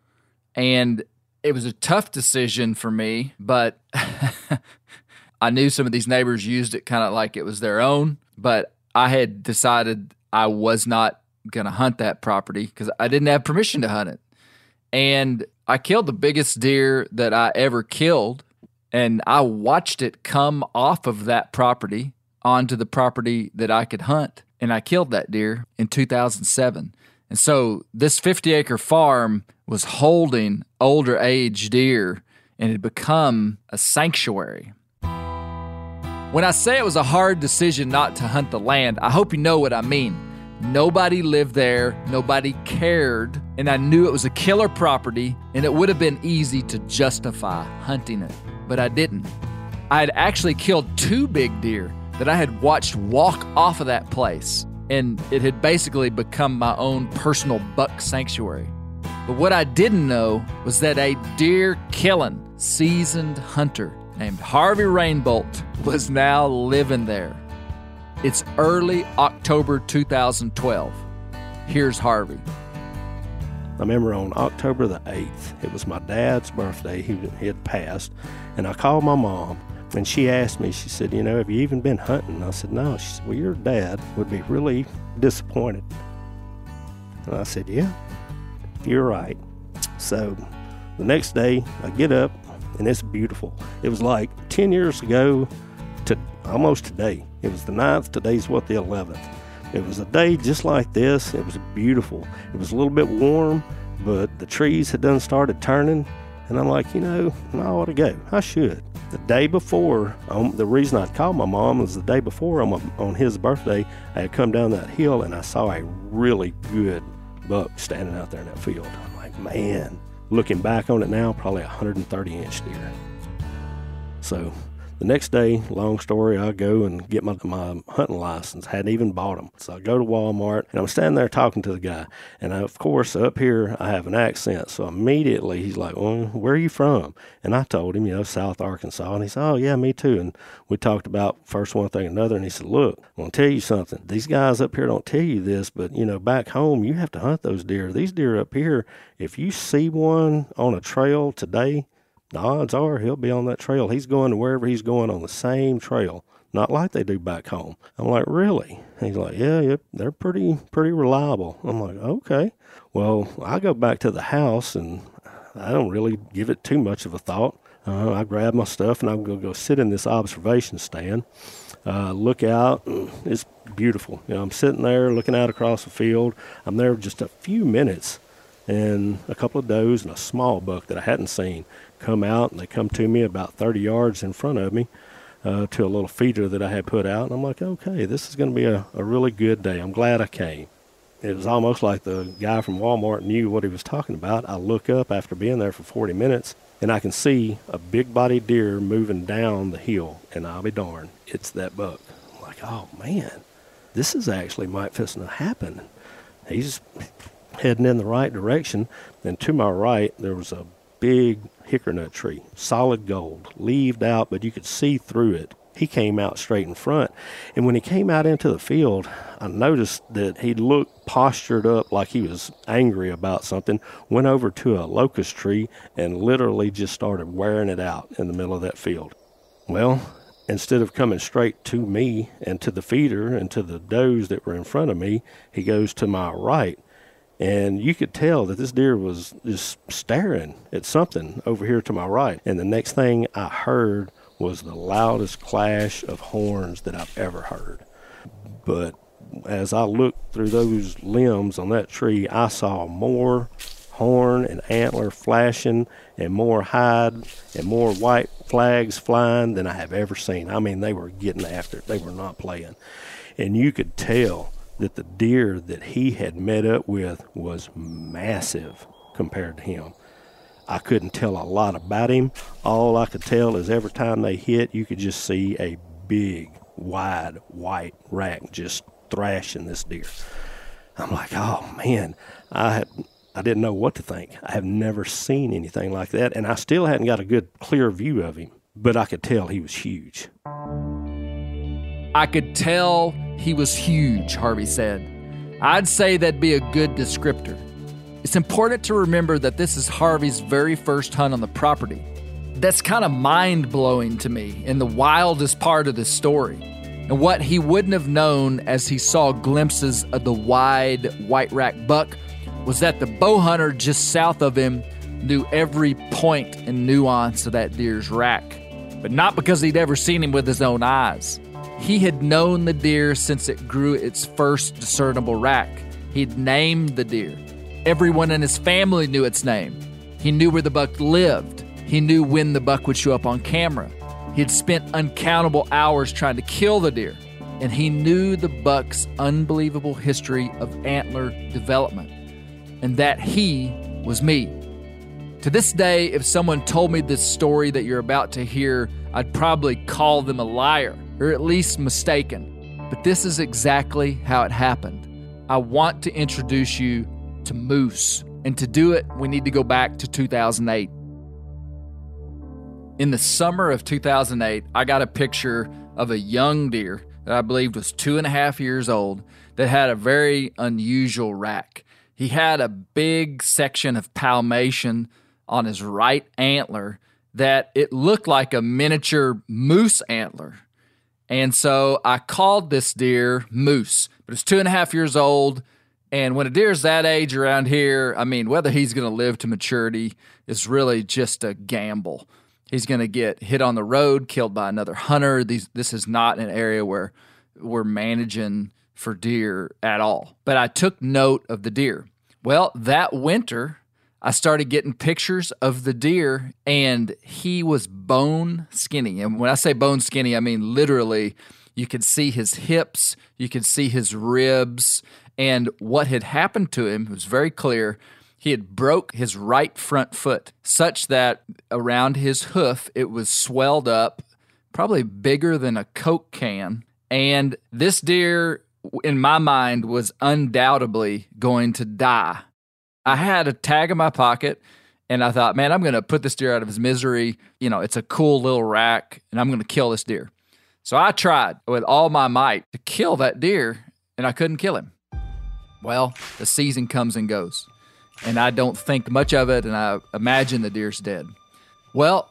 and it was a tough decision for me, but I knew some of these neighbors used it kind of like it was their own, but I had decided I was not going to hunt that property because I didn't have permission to hunt it. And I killed the biggest deer that I ever killed, and I watched it come off of that property onto the property that I could hunt, and I killed that deer in two thousand seven. And so this fifty acre farm was holding older age deer and had become a sanctuary. When I say it was a hard decision not to hunt the land, I hope you know what I mean. Nobody lived there, nobody cared, and I knew it was a killer property and it would have been easy to justify hunting it, but I didn't. I had actually killed two big deer that I had watched walk off of that place. And it had basically become my own personal buck sanctuary. But what I didn't know was that a deer-killing, seasoned hunter named Harvey Rainbolt was now living there. It's early October two thousand twelve. Here's Harvey. I remember on October the eighth, it was my dad's birthday. He had passed, and I called my mom. And she asked me, she said, you know, have you even been hunting? I said, no. She said, well, your dad would be really disappointed. And I said, yeah, you're right. So the next day I get up and it's beautiful. It was like ten years ago to almost today. It was the ninth. Today's what, the eleventh. It was a day just like this. It was beautiful. It was a little bit warm, but the trees had done started turning. And I'm like, you know, I ought to go. I should. The day before, um, the reason I'd called my mom was the day before on, my, on his birthday, I had come down that hill and I saw a really good buck standing out there in that field. I'm like, man, looking back on it now, probably a one hundred thirty inch deer. So the next day, long story, I go and get my, my hunting license. Hadn't even bought them. So I go to Walmart, and I'm standing there talking to the guy. And, I, of course, up here, I have an accent. So immediately he's like, well, where are you from? And I told him, you know, South Arkansas. And he said, oh, yeah, me too. And we talked about first one thing another. And he said, look, I'm going to tell you something. These guys up here don't tell you this, but, you know, back home, you have to hunt those deer. These deer up here, if you see one on a trail today, the odds are he'll be on that trail. He's going to wherever he's going on the same trail, not like they do back home. I'm like, really? And he's like, yeah, yeah, they're pretty pretty reliable. I'm like, okay. Well, I go back to the house, and I don't really give it too much of a thought. Uh, I grab my stuff, and I'm going to go sit in this observation stand, uh, look out. It's beautiful. You know, I'm sitting there looking out across the field. I'm there just a few minutes, and a couple of does and a small buck that I hadn't seen come out, and they come to me about thirty yards in front of me uh, to a little feeder that I had put out. And I'm like, okay, this is going to be a, a really good day. I'm glad I came. It was almost like the guy from Walmart knew what he was talking about. I look up after being there for forty minutes, and I can see a big-bodied deer moving down the hill, and I'll be darned, it's that buck. I'm like, oh, man, this is actually might fist to happen. He's heading in the right direction, and to my right, there was a big hickory nut tree, solid gold, leaved out, but you could see through it. He came out straight in front, and when he came out into the field, I noticed that he looked postured up like he was angry about something, went over to a locust tree, and literally just started wearing it out in the middle of that field. Well, instead of coming straight to me and to the feeder and to the does that were in front of me, he goes to my right, And you could tell that this deer was just staring at something over here to my right. And the next thing I heard was the loudest clash of horns that I've ever heard. But as I looked through those limbs on that tree, I saw more horn and antler flashing and more hide and more white flags flying than I have ever seen. I mean, they were getting after it. They were not playing. And you could tell that the deer that he had met up with was massive compared to him. I couldn't tell a lot about him. All I could tell is every time they hit, you could just see a big, wide, white rack just thrashing this deer. I'm like, oh, man, I had... I didn't know what to think. I have never seen anything like that, and I still hadn't got a good, clear view of him, but I could tell he was huge. I could tell he was huge, Harvey said. I'd say that'd be a good descriptor. It's important to remember that this is Harvey's very first hunt on the property. That's kind of mind-blowing to me and the wildest part of this story, and what he wouldn't have known as he saw glimpses of the wide white rack buck was that the bow hunter just south of him knew every point and nuance of that deer's rack, but not because he'd ever seen him with his own eyes. He had known the deer since it grew its first discernible rack. He'd named the deer. Everyone in his family knew its name. He knew where the buck lived. He knew when the buck would show up on camera. He'd spent uncountable hours trying to kill the deer, and he knew the buck's unbelievable history of antler development, and that he was me. To this day, if someone told me this story that you're about to hear, I'd probably call them a liar, or at least mistaken. But this is exactly how it happened. I want to introduce you to Moose, and to do it, we need to go back to two thousand eight. In the summer of two thousand eight, I got a picture of a young deer that I believed was two and a half years old that had a very unusual rack. He had a big section of palmation on his right antler that it looked like a miniature moose antler. And so I called this deer Moose, but it's two and a half years old. And when a deer's that age around here, I mean, whether he's going to live to maturity is really just a gamble. He's going to get hit on the road, killed by another hunter. These, this is not an area where we're managing for deer at all. But I took note of the deer. Well, that winter, I started getting pictures of the deer, and he was bone skinny. And when I say bone skinny, I mean literally you could see his hips, you could see his ribs, and what had happened to him was very clear. He had broke his right front foot such that around his hoof, it was swelled up, probably bigger than a Coke can. And this deer, in my mind, was undoubtedly going to die. I had a tag in my pocket, and I thought, man, I'm going to put this deer out of his misery. You know, it's a cool little rack, and I'm going to kill this deer. So I tried with all my might to kill that deer, and I couldn't kill him. Well, the season comes and goes, and I don't think much of it, and I imagine the deer's dead. Well,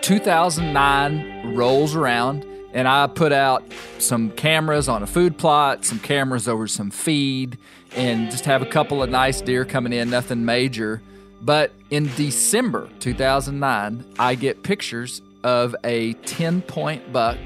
two thousand nine rolls around, and I put out some cameras on a food plot, some cameras over some feed, and just have a couple of nice deer coming in, nothing major. But in December two thousand nine, I get pictures of a ten-point buck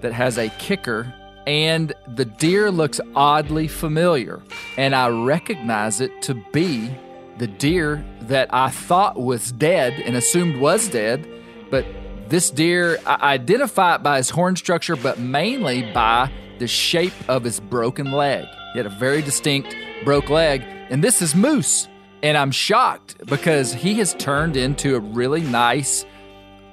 that has a kicker, and the deer looks oddly familiar. And I recognize it to be the deer that I thought was dead and assumed was dead, but this deer, I identify it by his horn structure, but mainly by the shape of his broken leg. He had a very distinct broke leg, and this is Moose. And I'm shocked because he has turned into a really nice,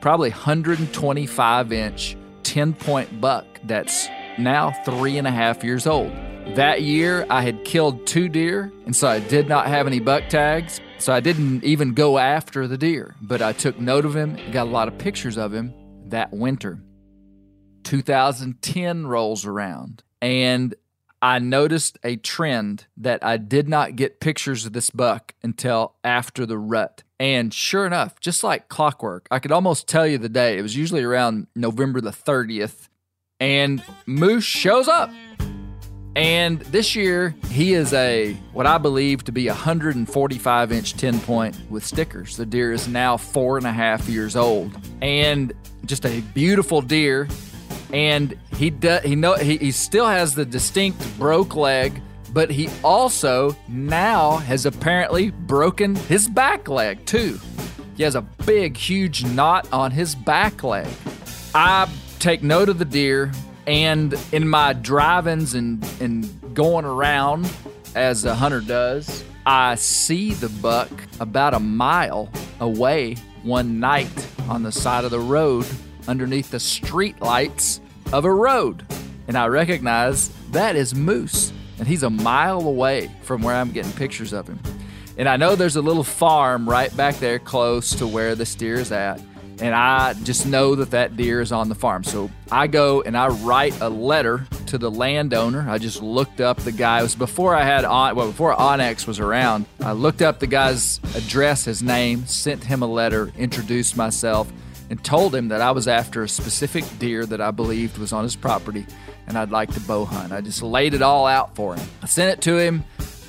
probably one twenty-five inch, ten-point buck that's now three and a half years old. That year, I had killed two deer, and so I did not have any buck tags. So I didn't even go after the deer, but I took note of him, got a lot of pictures of him that winter. two thousand ten rolls around, and I noticed a trend that I did not get pictures of this buck until after the rut. And sure enough, just like clockwork, I could almost tell you the day. It was usually around November the thirtieth, and Moose shows up. And this year, he is a, what I believe to be a one hundred forty-five inch ten point with stickers. The deer is now four and a half years old and just a beautiful deer. And he does, he know he, he still has the distinct broke leg, but he also now has apparently broken his back leg too. He has a big, huge knot on his back leg. I take note of the deer, and in my drivings and, and going around, as a hunter does, I see the buck about a mile away one night on the side of the road underneath the street lights of a road. And I recognize that is Moose, and he's a mile away from where I'm getting pictures of him. And I know there's a little farm right back there close to where this deer is at. And I just know that that deer is on the farm. So I go and I write a letter to the landowner. I just looked up the guy. It was before I had on, well, before OnX was around. I looked up the guy's address, his name, sent him a letter, introduced myself, and told him that I was after a specific deer that I believed was on his property, and I'd like to bow hunt. I just laid it all out for him. I sent it to him.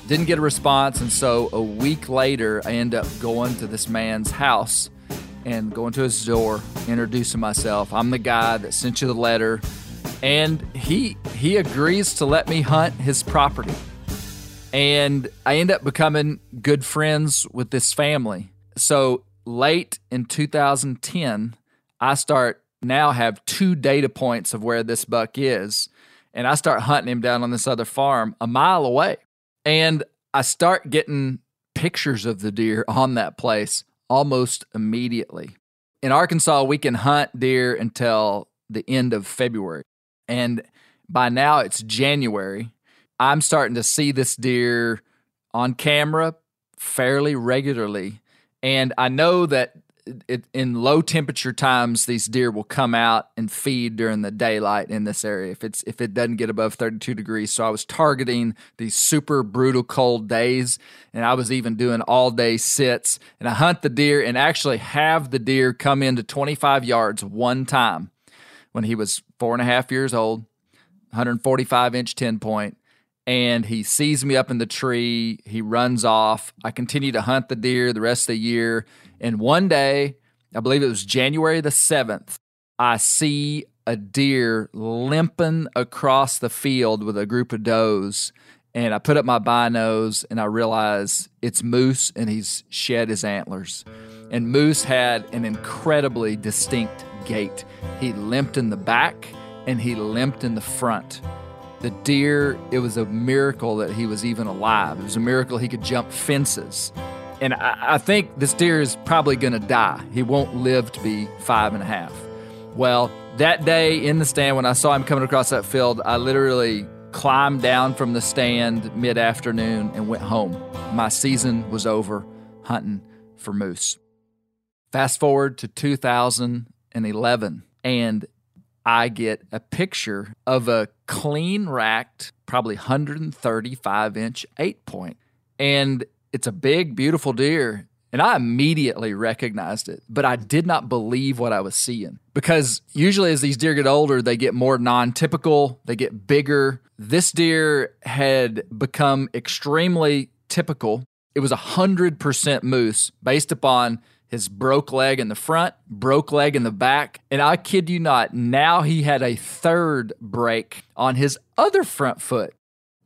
Didn't get a response, and so a week later, I end up going to this man's house and going to his door, introducing myself. I'm the guy that sent you the letter. And he he agrees to let me hunt his property. And I end up becoming good friends with this family. So late in two thousand ten, I start now have two data points of where this buck is. And I start hunting him down on this other farm a mile away. And I start getting pictures of the deer on that place almost immediately. In Arkansas, we can hunt deer until the end of February. And by now it's January. I'm starting to see this deer on camera fairly regularly. And I know that it, in low temperature times, these deer will come out and feed during the daylight in this area if it's if it doesn't get above thirty-two degrees. So I was targeting these super brutal cold days, and I was even doing all day sits, and I hunt the deer and actually have the deer come into twenty-five yards one time when he was four and a half years old, one hundred forty-five inch ten point. And he sees me up in the tree. He runs off. I continue to hunt the deer the rest of the year. And one day, I believe it was January the seventh, I see a deer limping across the field with a group of does. And I put up my binos and I realize it's Moose, and he's shed his antlers. And Moose had an incredibly distinct gait. He limped in the back and he limped in the front. The deer, it was a miracle that he was even alive. It was a miracle he could jump fences. And I, I think this deer is probably going to die. He won't live to be five and a half. Well, that day in the stand, when I saw him coming across that field, I literally climbed down from the stand mid-afternoon and went home. My season was over hunting for moose. Fast forward to two thousand eleven, and I get a picture of a clean racked, probably one hundred thirty-five inch eight point. And it's a big, beautiful deer. And I immediately recognized it, but I did not believe what I was seeing, because usually as these deer get older, they get more non-typical, they get bigger. This deer had become extremely typical. It was one hundred percent moose based upon his broke leg in the front, broke leg in the back. And I kid you not, now he had a third break on his other front foot.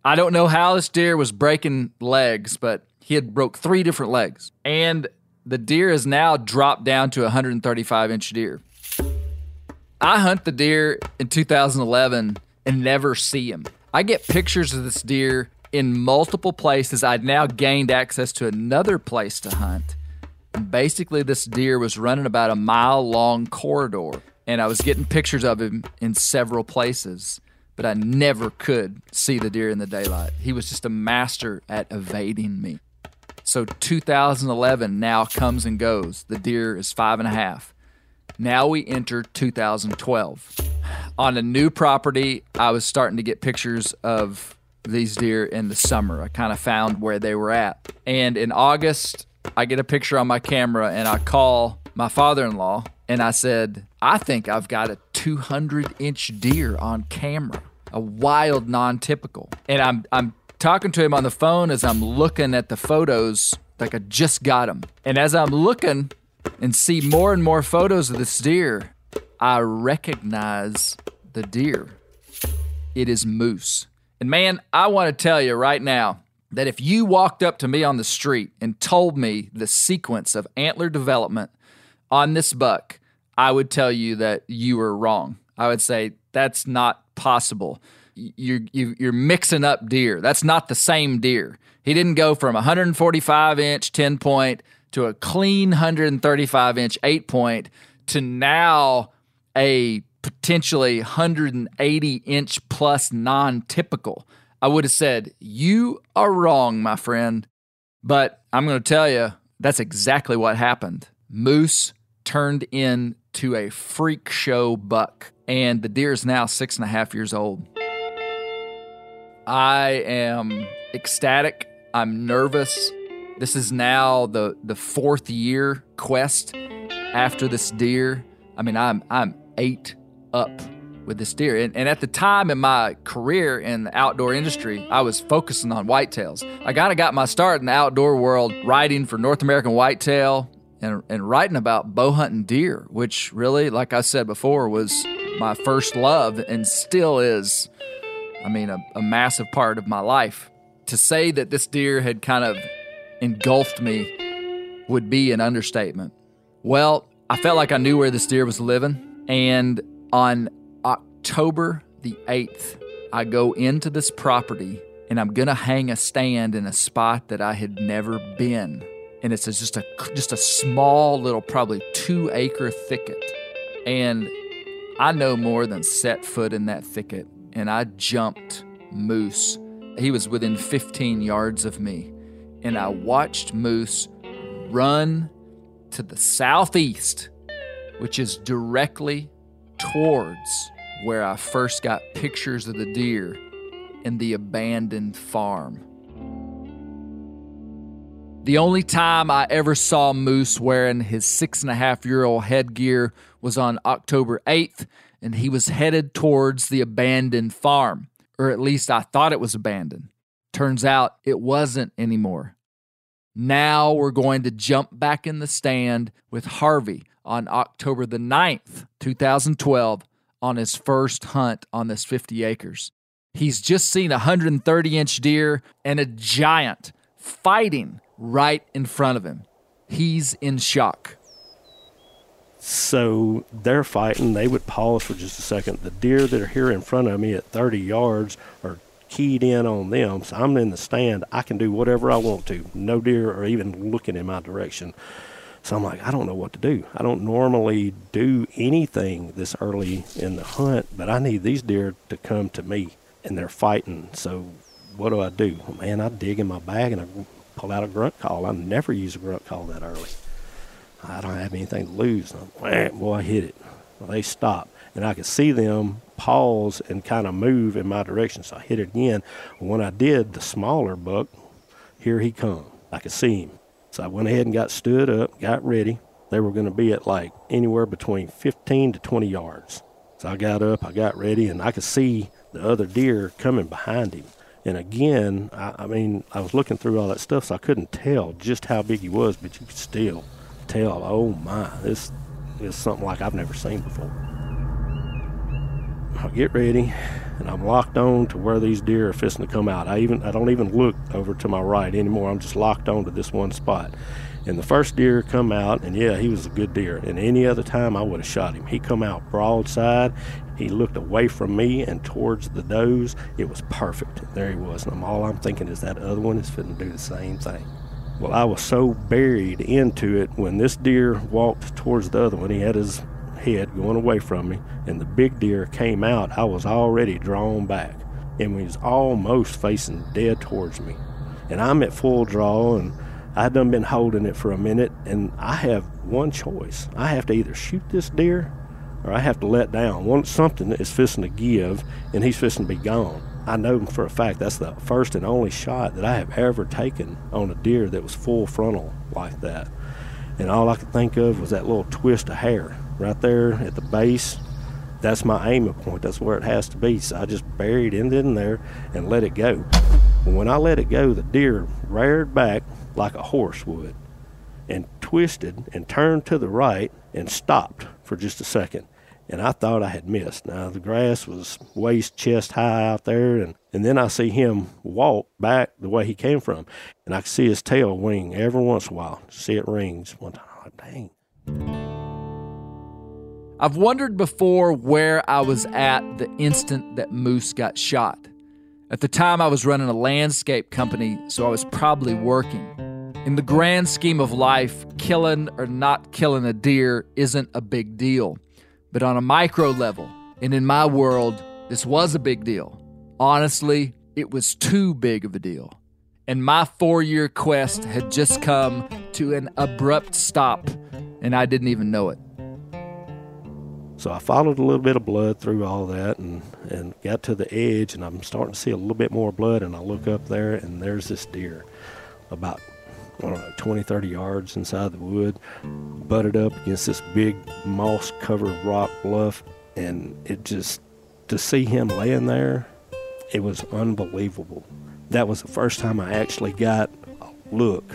I don't know how this deer was breaking legs, but he had broke three different legs. And the deer is now dropped down to a one hundred thirty-five inch deer. I hunt the deer in two thousand eleven and never see him. I get pictures of this deer in multiple places. I'd now gained access to another place to hunt. Basically, this deer was running about a mile-long corridor, and I was getting pictures of him in several places, but I never could see the deer in the daylight. He was just a master at evading me. So two thousand eleven now comes and goes. The deer is five and a half. Now we enter two thousand twelve. On a new property, I was starting to get pictures of these deer in the summer. I kind of found where they were at. And in August, I get a picture on my camera, and I call my father-in-law, and I said, I think I've got a two hundred inch deer on camera. a wild non-typical. And I'm I'm talking to him on the phone as I'm looking at the photos, like I just got them. And as I'm looking and see more and more photos of this deer, I recognize the deer. It is Moose. And man, I want to tell you right now that if you walked up to me on the street and told me the sequence of antler development on this buck, I would tell you that you were wrong. I would say that's not possible. You're, you're mixing up deer. That's not the same deer. He didn't go from one forty-five inch ten point to a clean one thirty-five inch eight point to now a potentially one eighty inch plus non-typical. I would have said, you are wrong, my friend. But I'm going to tell you, that's exactly what happened. Moose turned into a freak show buck, and the deer is now six and a half years old. I am ecstatic. I'm nervous. This is now the, the fourth year quest after this deer. I mean, I'm I'm eight up with this deer. And, and at the time in my career in the outdoor industry, I was focusing on whitetails. I kind of got my start in the outdoor world writing for North American Whitetail and, and writing about bow hunting deer, which really, like I said before, was my first love and still is, I mean, a, a massive part of my life. To say that this deer had kind of engulfed me would be an understatement. Well, I felt like I knew where this deer was living, and on October the eighth, I go into this property, and I'm gonna hang a stand in a spot that I had never been, and it's just a just a small little, probably two acre thicket, and I no more than set foot in that thicket, and I jumped Moose. He was within fifteen yards of me, and I watched Moose run to the southeast, which is directly towards where I first got pictures of the deer in the abandoned farm. The only time I ever saw Moose wearing his six and a half year old headgear was on October eighth, and he was headed towards the abandoned farm, or at least I thought it was abandoned. Turns out it wasn't anymore. Now we're going to jump back in the stand with Harvey on October the ninth, two thousand twelve, on his first hunt on this fifty acres. He's just seen a one thirty inch deer and a giant fighting right in front of him. He's in shock. So they're fighting. They would pause for just a second. The deer that are here in front of me at thirty yards are keyed in on them, so I'm in the stand. I can do whatever I want to. No deer are even looking in my direction. So I'm like, I don't know what to do. I don't normally do anything this early in the hunt, but I need these deer to come to me, and they're fighting. So what do I do? Man, I dig in my bag and I pull out a grunt call. I never use a grunt call that early. I don't have anything to lose. And I'm, boy, I hit it. Well, they stop, and I could see them pause and kind of move in my direction, so I hit it again. When I did, the smaller buck, here he come. I could see him. So I went ahead and got stood up, got ready. They were going to be at like anywhere between fifteen to twenty yards. So I got up, I got ready, and I could see the other deer coming behind him. And again, I, I mean, I was looking through all that stuff, so I couldn't tell just how big he was, but you could still tell, oh my, this is something like I've never seen before. I get ready, and I'm locked on to where these deer are fisting to come out. I even I don't even look over to my right anymore. I'm just locked on to this one spot. And the first deer come out, and yeah, he was a good deer. And any other time, I would have shot him. He come out broadside. He looked away from me and towards the does. It was perfect. There he was. And all I'm thinking is that other one is fitting to do the same thing. Well, I was so buried into it when this deer walked towards the other one. He had his head going away from me, and the big deer came out. I was already drawn back, and he was almost facing dead towards me, and I'm at full draw, and I done been holding it for a minute, and I have one choice. I have to either shoot this deer, or I have to let down. One, something is fisting to give, and he's fisting to be gone. I know for a fact that's the first and only shot that I have ever taken on a deer that was full frontal like that, and all I could think of was that little twist of hair right there at the base. that's my aiming point. That's where it has to be. So I just buried it in there and let it go. And when I let it go, the deer reared back like a horse would and twisted and turned to the right and stopped for just a second. And I thought I had missed. Now, the grass was waist, chest high out there, and, and then I see him walk back the way he came from. And I could see his tail wing every once in a while. See it rings one time. Oh, dang. I've wondered before where I was at the instant that Moose got shot. At the time, I was running a landscape company, so I was probably working. In the grand scheme of life, killing or not killing a deer isn't a big deal. But on a micro level, and in my world, this was a big deal. Honestly, it was too big of a deal. And my four-year quest had just come to an abrupt stop, and I didn't even know it. So I followed a little bit of blood through all that and, and got to the edge, and I'm starting to see a little bit more blood, and I look up there, and there's this deer about, I don't know, twenty, thirty yards inside the wood, butted up against this big moss-covered rock bluff, and it just, to see him laying there, it was unbelievable. That was the first time I actually got a look,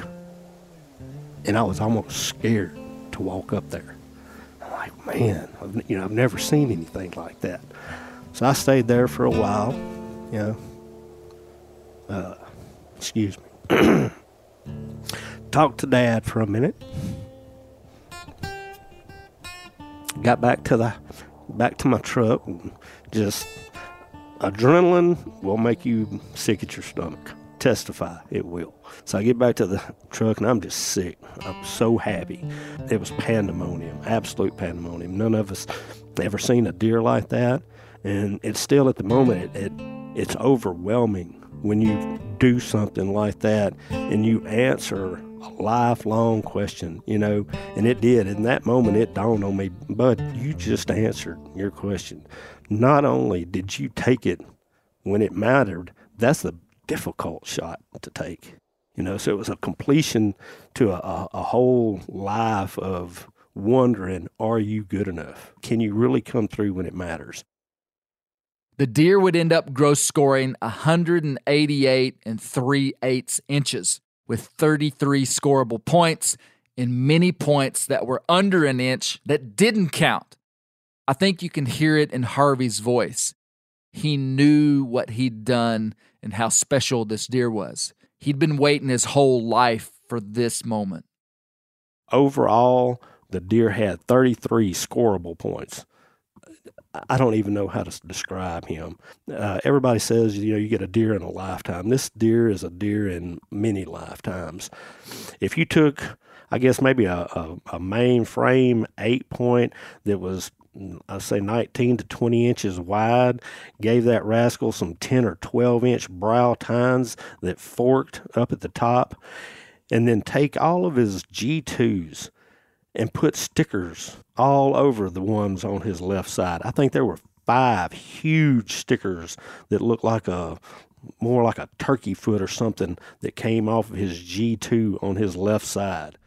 and I was almost scared to walk up there. I'm like, man, I've, you know, I've never seen anything like that. So I stayed there for a while, you know, uh, excuse me. Talked to Dad for a minute. Got back to the back to my truck, and just adrenaline will make you sick at your stomach. Testify, it will. So I get back to the truck, and I'm just sick. I'm so happy. It was pandemonium, absolute pandemonium. None of us ever seen a deer like that, and it's still at the moment it, it it's overwhelming when you do something like that and you answer a lifelong question, you know, and it did. In that moment, it dawned on me, bud, you just answered your question. Not only did you take it when it mattered, that's the difficult shot to take, you know, so it was a completion to a, a, a whole life of wondering, are you good enough? Can you really come through when it matters? The deer would end up gross scoring one hundred eighty-eight and three-eighths inches with thirty-three scorable points and many points that were under an inch that didn't count. I think you can hear it in Harvey's voice. He knew what he'd done and how special this deer was. He'd been waiting his whole life for this moment. Overall, the deer had thirty-three scorable points. I don't even know how to describe him. Uh, everybody says, you know, you get a deer in a lifetime. This deer is a deer in many lifetimes. If you took, I guess, maybe a, a, a mainframe eight point that was, I'd say, nineteen to twenty inches wide, gave that rascal some ten or twelve inch brow tines that forked up at the top, and then take all of his G twos and put stickers all over the ones on his left side. I think there were five huge stickers that looked like a, more like a turkey foot or something that came off of his G two on his left side.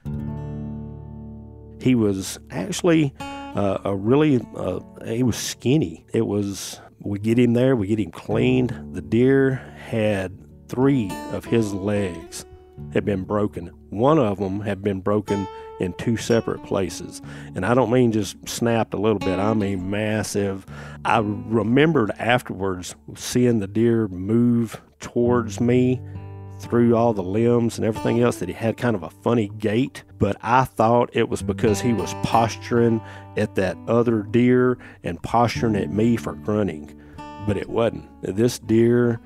He was actually uh, a really, uh, he was skinny. It was, we get him there, we get him cleaned. The deer had three of his legs had been broken. One of them had been broken in two separate places. And I don't mean just snapped a little bit, I mean massive. I remembered afterwards seeing the deer move towards me through all the limbs and everything else, that he had kind of a funny gait, but I thought it was because he was posturing at that other deer and posturing at me for grunting, but it wasn't. This deer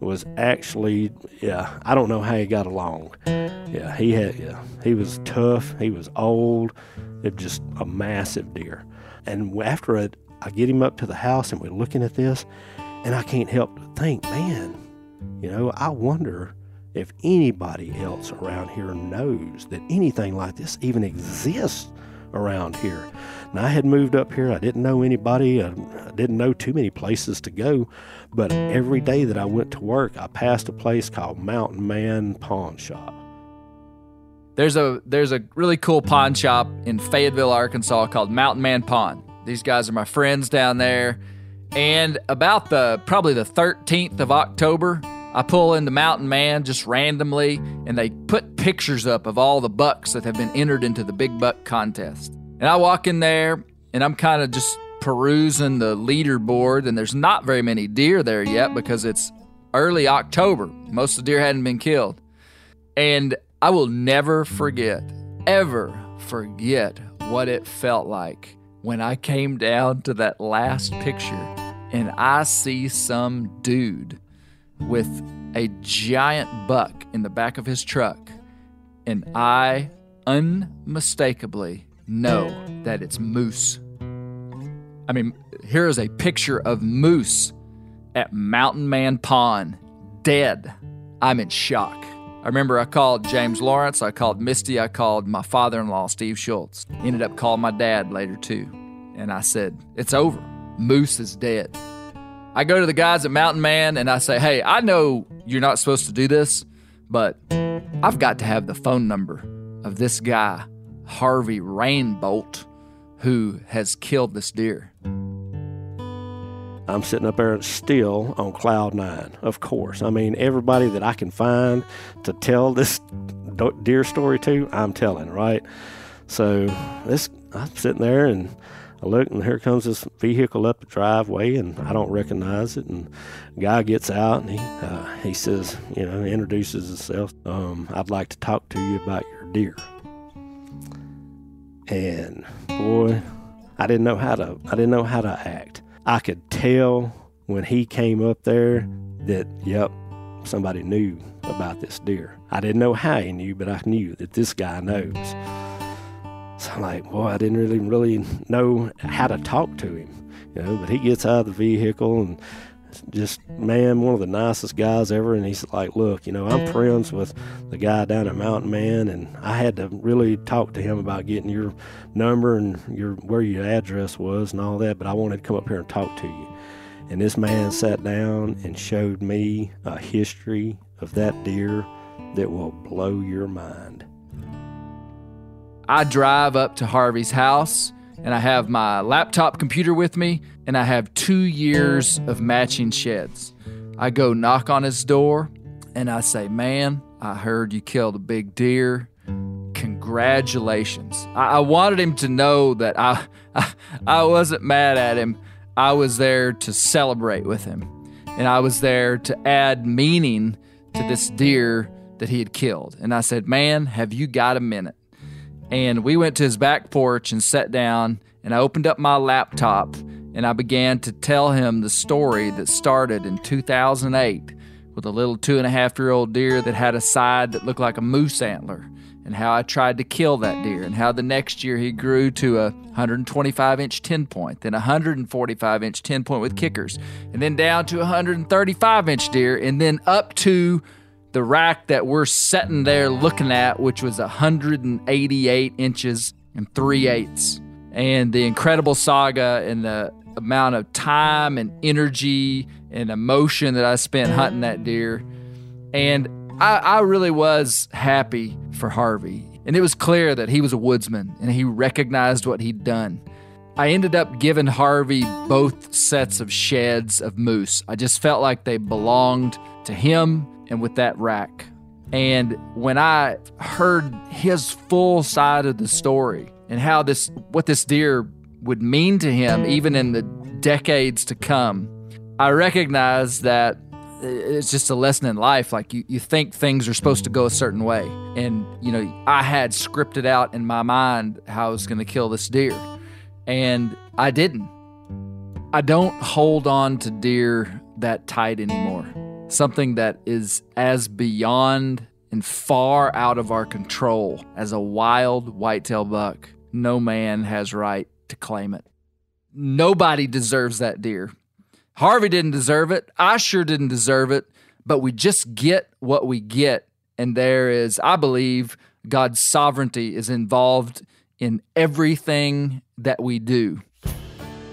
was actually, yeah, I don't know how he got along. Yeah, he had, yeah, he was tough, he was old, it was just a massive deer. And after it, I get him up to the house and we're looking at this, and I can't help but think, man, you know, I wonder if anybody else around here knows that anything like this even exists around here. Now, I had moved up here, I didn't know anybody, I didn't know too many places to go, but every day that I went to work, I passed a place called Mountain Man Pawn Shop. There's a there's a really cool pawn shop in Fayetteville, Arkansas called Mountain Man Pawn. These guys are my friends down there. And about the probably the thirteenth of October, I pull into Mountain Man just randomly, and they put pictures up of all the bucks that have been entered into the big buck contest. And I walk in there, and I'm kind of just perusing the leaderboard, and there's not very many deer there yet because it's early October. Most of the deer hadn't been killed. And I will never forget, ever forget what it felt like when I came down to that last picture and I see some dude with a giant buck in the back of his truck, and I unmistakably know that it's Moose. I mean, here is a picture of Moose at Mountain Man Pond, dead. I'm in shock. I remember I called James Lawrence, I called Misty, I called my father-in-law, Steve Schultz. Ended up calling my dad later too. And I said, it's over. Moose is dead. I go to the guys at Mountain Man and I say, hey, I know you're not supposed to do this, but I've got to have the phone number of this guy, Harvey Rainbolt, who has killed this deer. I'm sitting up there still on cloud nine, of course. I mean, everybody that I can find to tell this deer story to, I'm telling, right? So this, I'm sitting there and I look, and here comes this vehicle up the driveway, and I don't recognize it. And the guy gets out, and he uh, he says, you know, introduces himself. Um, I'd like to talk to you about your deer. And boy, I didn't know how to I didn't know how to act. I could tell when he came up there that, yep, somebody knew about this deer. I didn't know how he knew, but I knew that this guy knows. So I'm like, boy, I didn't really, really know how to talk to him, you know, but he gets out of the vehicle and just, man, one of the nicest guys ever. And he's like, look, you know, I'm friends with the guy down at Mountain Man, and I had to really talk to him about getting your number and your where your address was and all that, but I wanted to come up here and talk to you. And this man sat down and showed me a history of that deer that will blow your mind. I drive up to Harvey's house, and I have my laptop computer with me, and I have two years of matching sheds. I go knock on his door, and I say, man, I heard you killed a big deer. Congratulations. I, I wanted him to know that I, I I wasn't mad at him. I was there to celebrate with him, and I was there to add meaning to this deer that he had killed. And I said, man, have you got a minute? And we went to his back porch and sat down, and I opened up my laptop, and I began to tell him the story that started in two thousand eight with a little two-and-a-half-year-old deer that had a side that looked like a moose antler, and how I tried to kill that deer, and how the next year he grew to a one hundred twenty-five inch ten-point, then a one hundred forty-five inch ten-point with kickers, and then down to a one hundred thirty-five inch deer, and then up to the rack that we're sitting there looking at, which was one hundred eighty-eight inches and three eighths. And the incredible saga and the amount of time and energy and emotion that I spent hunting that deer. And I, I really was happy for Harvey. And it was clear that he was a woodsman and he recognized what he'd done. I ended up giving Harvey both sets of sheds of Moose. I just felt like they belonged to him and with that rack. And when I heard his full side of the story and how this, what this deer would mean to him, even in the decades to come, I recognized that it's just a lesson in life. Like you, you think things are supposed to go a certain way. And, you know, I had scripted out in my mind how I was going to kill this deer, and I didn't. I don't hold on to deer that tight anymore. Something that is as beyond and far out of our control as a wild whitetail buck. No man has right to claim it. Nobody deserves that deer. Harvey didn't deserve it. I sure didn't deserve it. But we just get what we get. And there is, I believe, God's sovereignty is involved in everything that we do.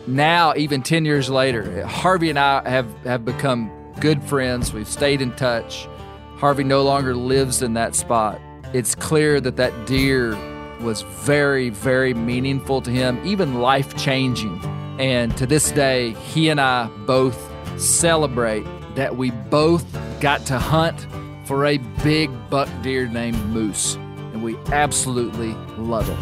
Now, even ten years later, Harvey and I have, have become good friends. We've stayed in touch. Harvey no longer lives in that spot. It's clear that that deer was very, very meaningful to him, even life-changing. And to this day, he and I both celebrate that we both got to hunt for a big buck deer named Moose, and we absolutely love it.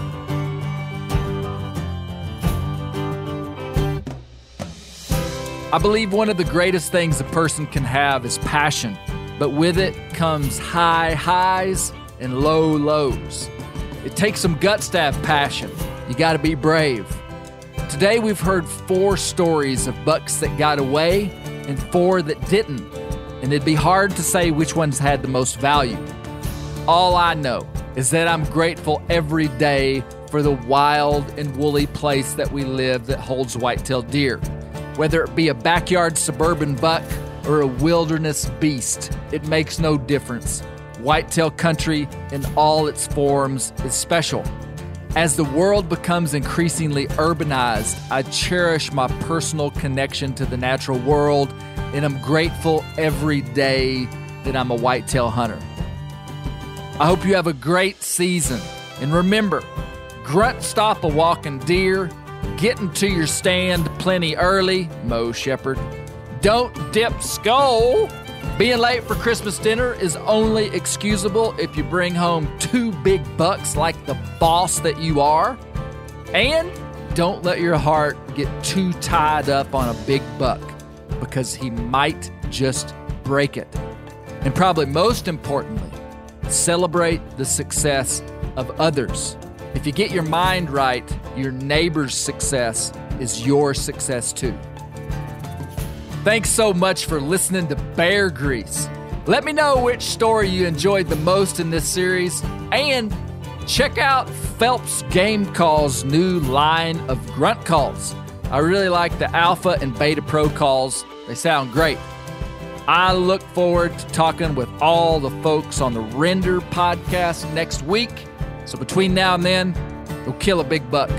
I believe one of the greatest things a person can have is passion, but with it comes high highs and low lows. It takes some guts to have passion. You gotta be brave. Today we've heard four stories of bucks that got away and four that didn't, and it'd be hard to say which ones had the most value. All I know is that I'm grateful every day for the wild and woolly place that we live that holds white-tailed deer. Whether it be a backyard suburban buck or a wilderness beast, it makes no difference. Whitetail country in all its forms is special. As the world becomes increasingly urbanized, I cherish my personal connection to the natural world, and I'm grateful every day that I'm a whitetail hunter. I hope you have a great season. And remember, grunt stop a walking deer, get into your stand plenty early, Mo Shepard. Don't dip Skoal. Being late for Christmas dinner is only excusable if you bring home two big bucks like the boss that you are. And don't let your heart get too tied up on a big buck, because he might just break it. And probably most importantly, celebrate the success of others. If you get your mind right, your neighbor's success is your success too. Thanks so much for listening to Bear Grease. Let me know which story you enjoyed the most in this series, and check out Phelps Game Call's new line of grunt calls. I really like the Alpha and Beta Pro calls. They sound great. I look forward to talking with all the folks on the Render podcast next week. So between now and then, go kill a big buck.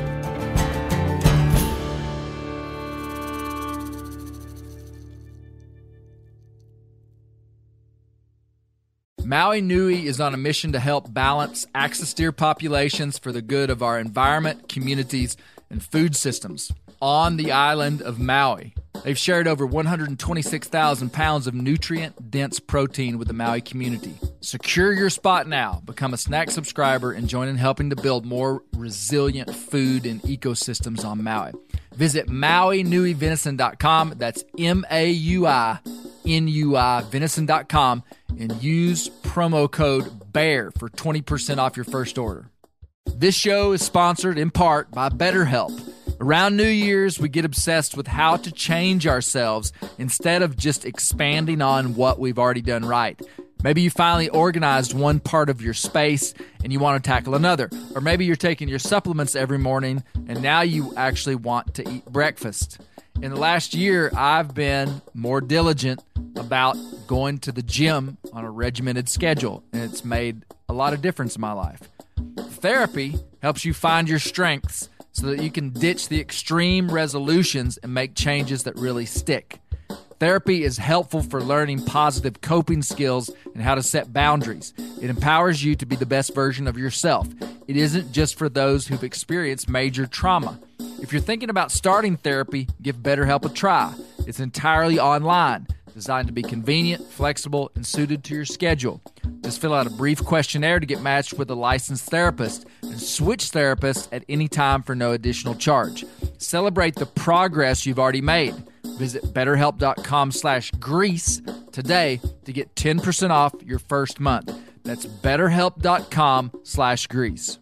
Maui Nui is on a mission to help balance axis deer populations for the good of our environment, communities, and food systems on the island of Maui. They've shared over one hundred twenty-six thousand pounds of nutrient-dense protein with the Maui community. Secure your spot now. Become a snack subscriber and join in helping to build more resilient food and ecosystems on Maui. Visit Maui Nui Venison dot com. That's M A U I N U I Venison dot com and use promo code BEAR for twenty percent off your first order. This show is sponsored in part by BetterHelp. Around New Year's, we get obsessed with how to change ourselves instead of just expanding on what we've already done right. Maybe you finally organized one part of your space and you want to tackle another. Or maybe you're taking your supplements every morning and now you actually want to eat breakfast. In the last year, I've been more diligent about going to the gym on a regimented schedule, and it's made a lot of difference in my life. Therapy helps you find your strengths so that you can ditch the extreme resolutions and make changes that really stick. Therapy is helpful for learning positive coping skills and how to set boundaries. It empowers you to be the best version of yourself. It isn't just for those who've experienced major trauma. If you're thinking about starting therapy, give BetterHelp a try. It's entirely online, designed to be convenient, flexible, and suited to your schedule. Just fill out a brief questionnaire to get matched with a licensed therapist, and switch therapists at any time for no additional charge. Celebrate the progress you've already made. Visit BetterHelp.com slash grease today to get ten percent off your first month. That's BetterHelp.com slash grease.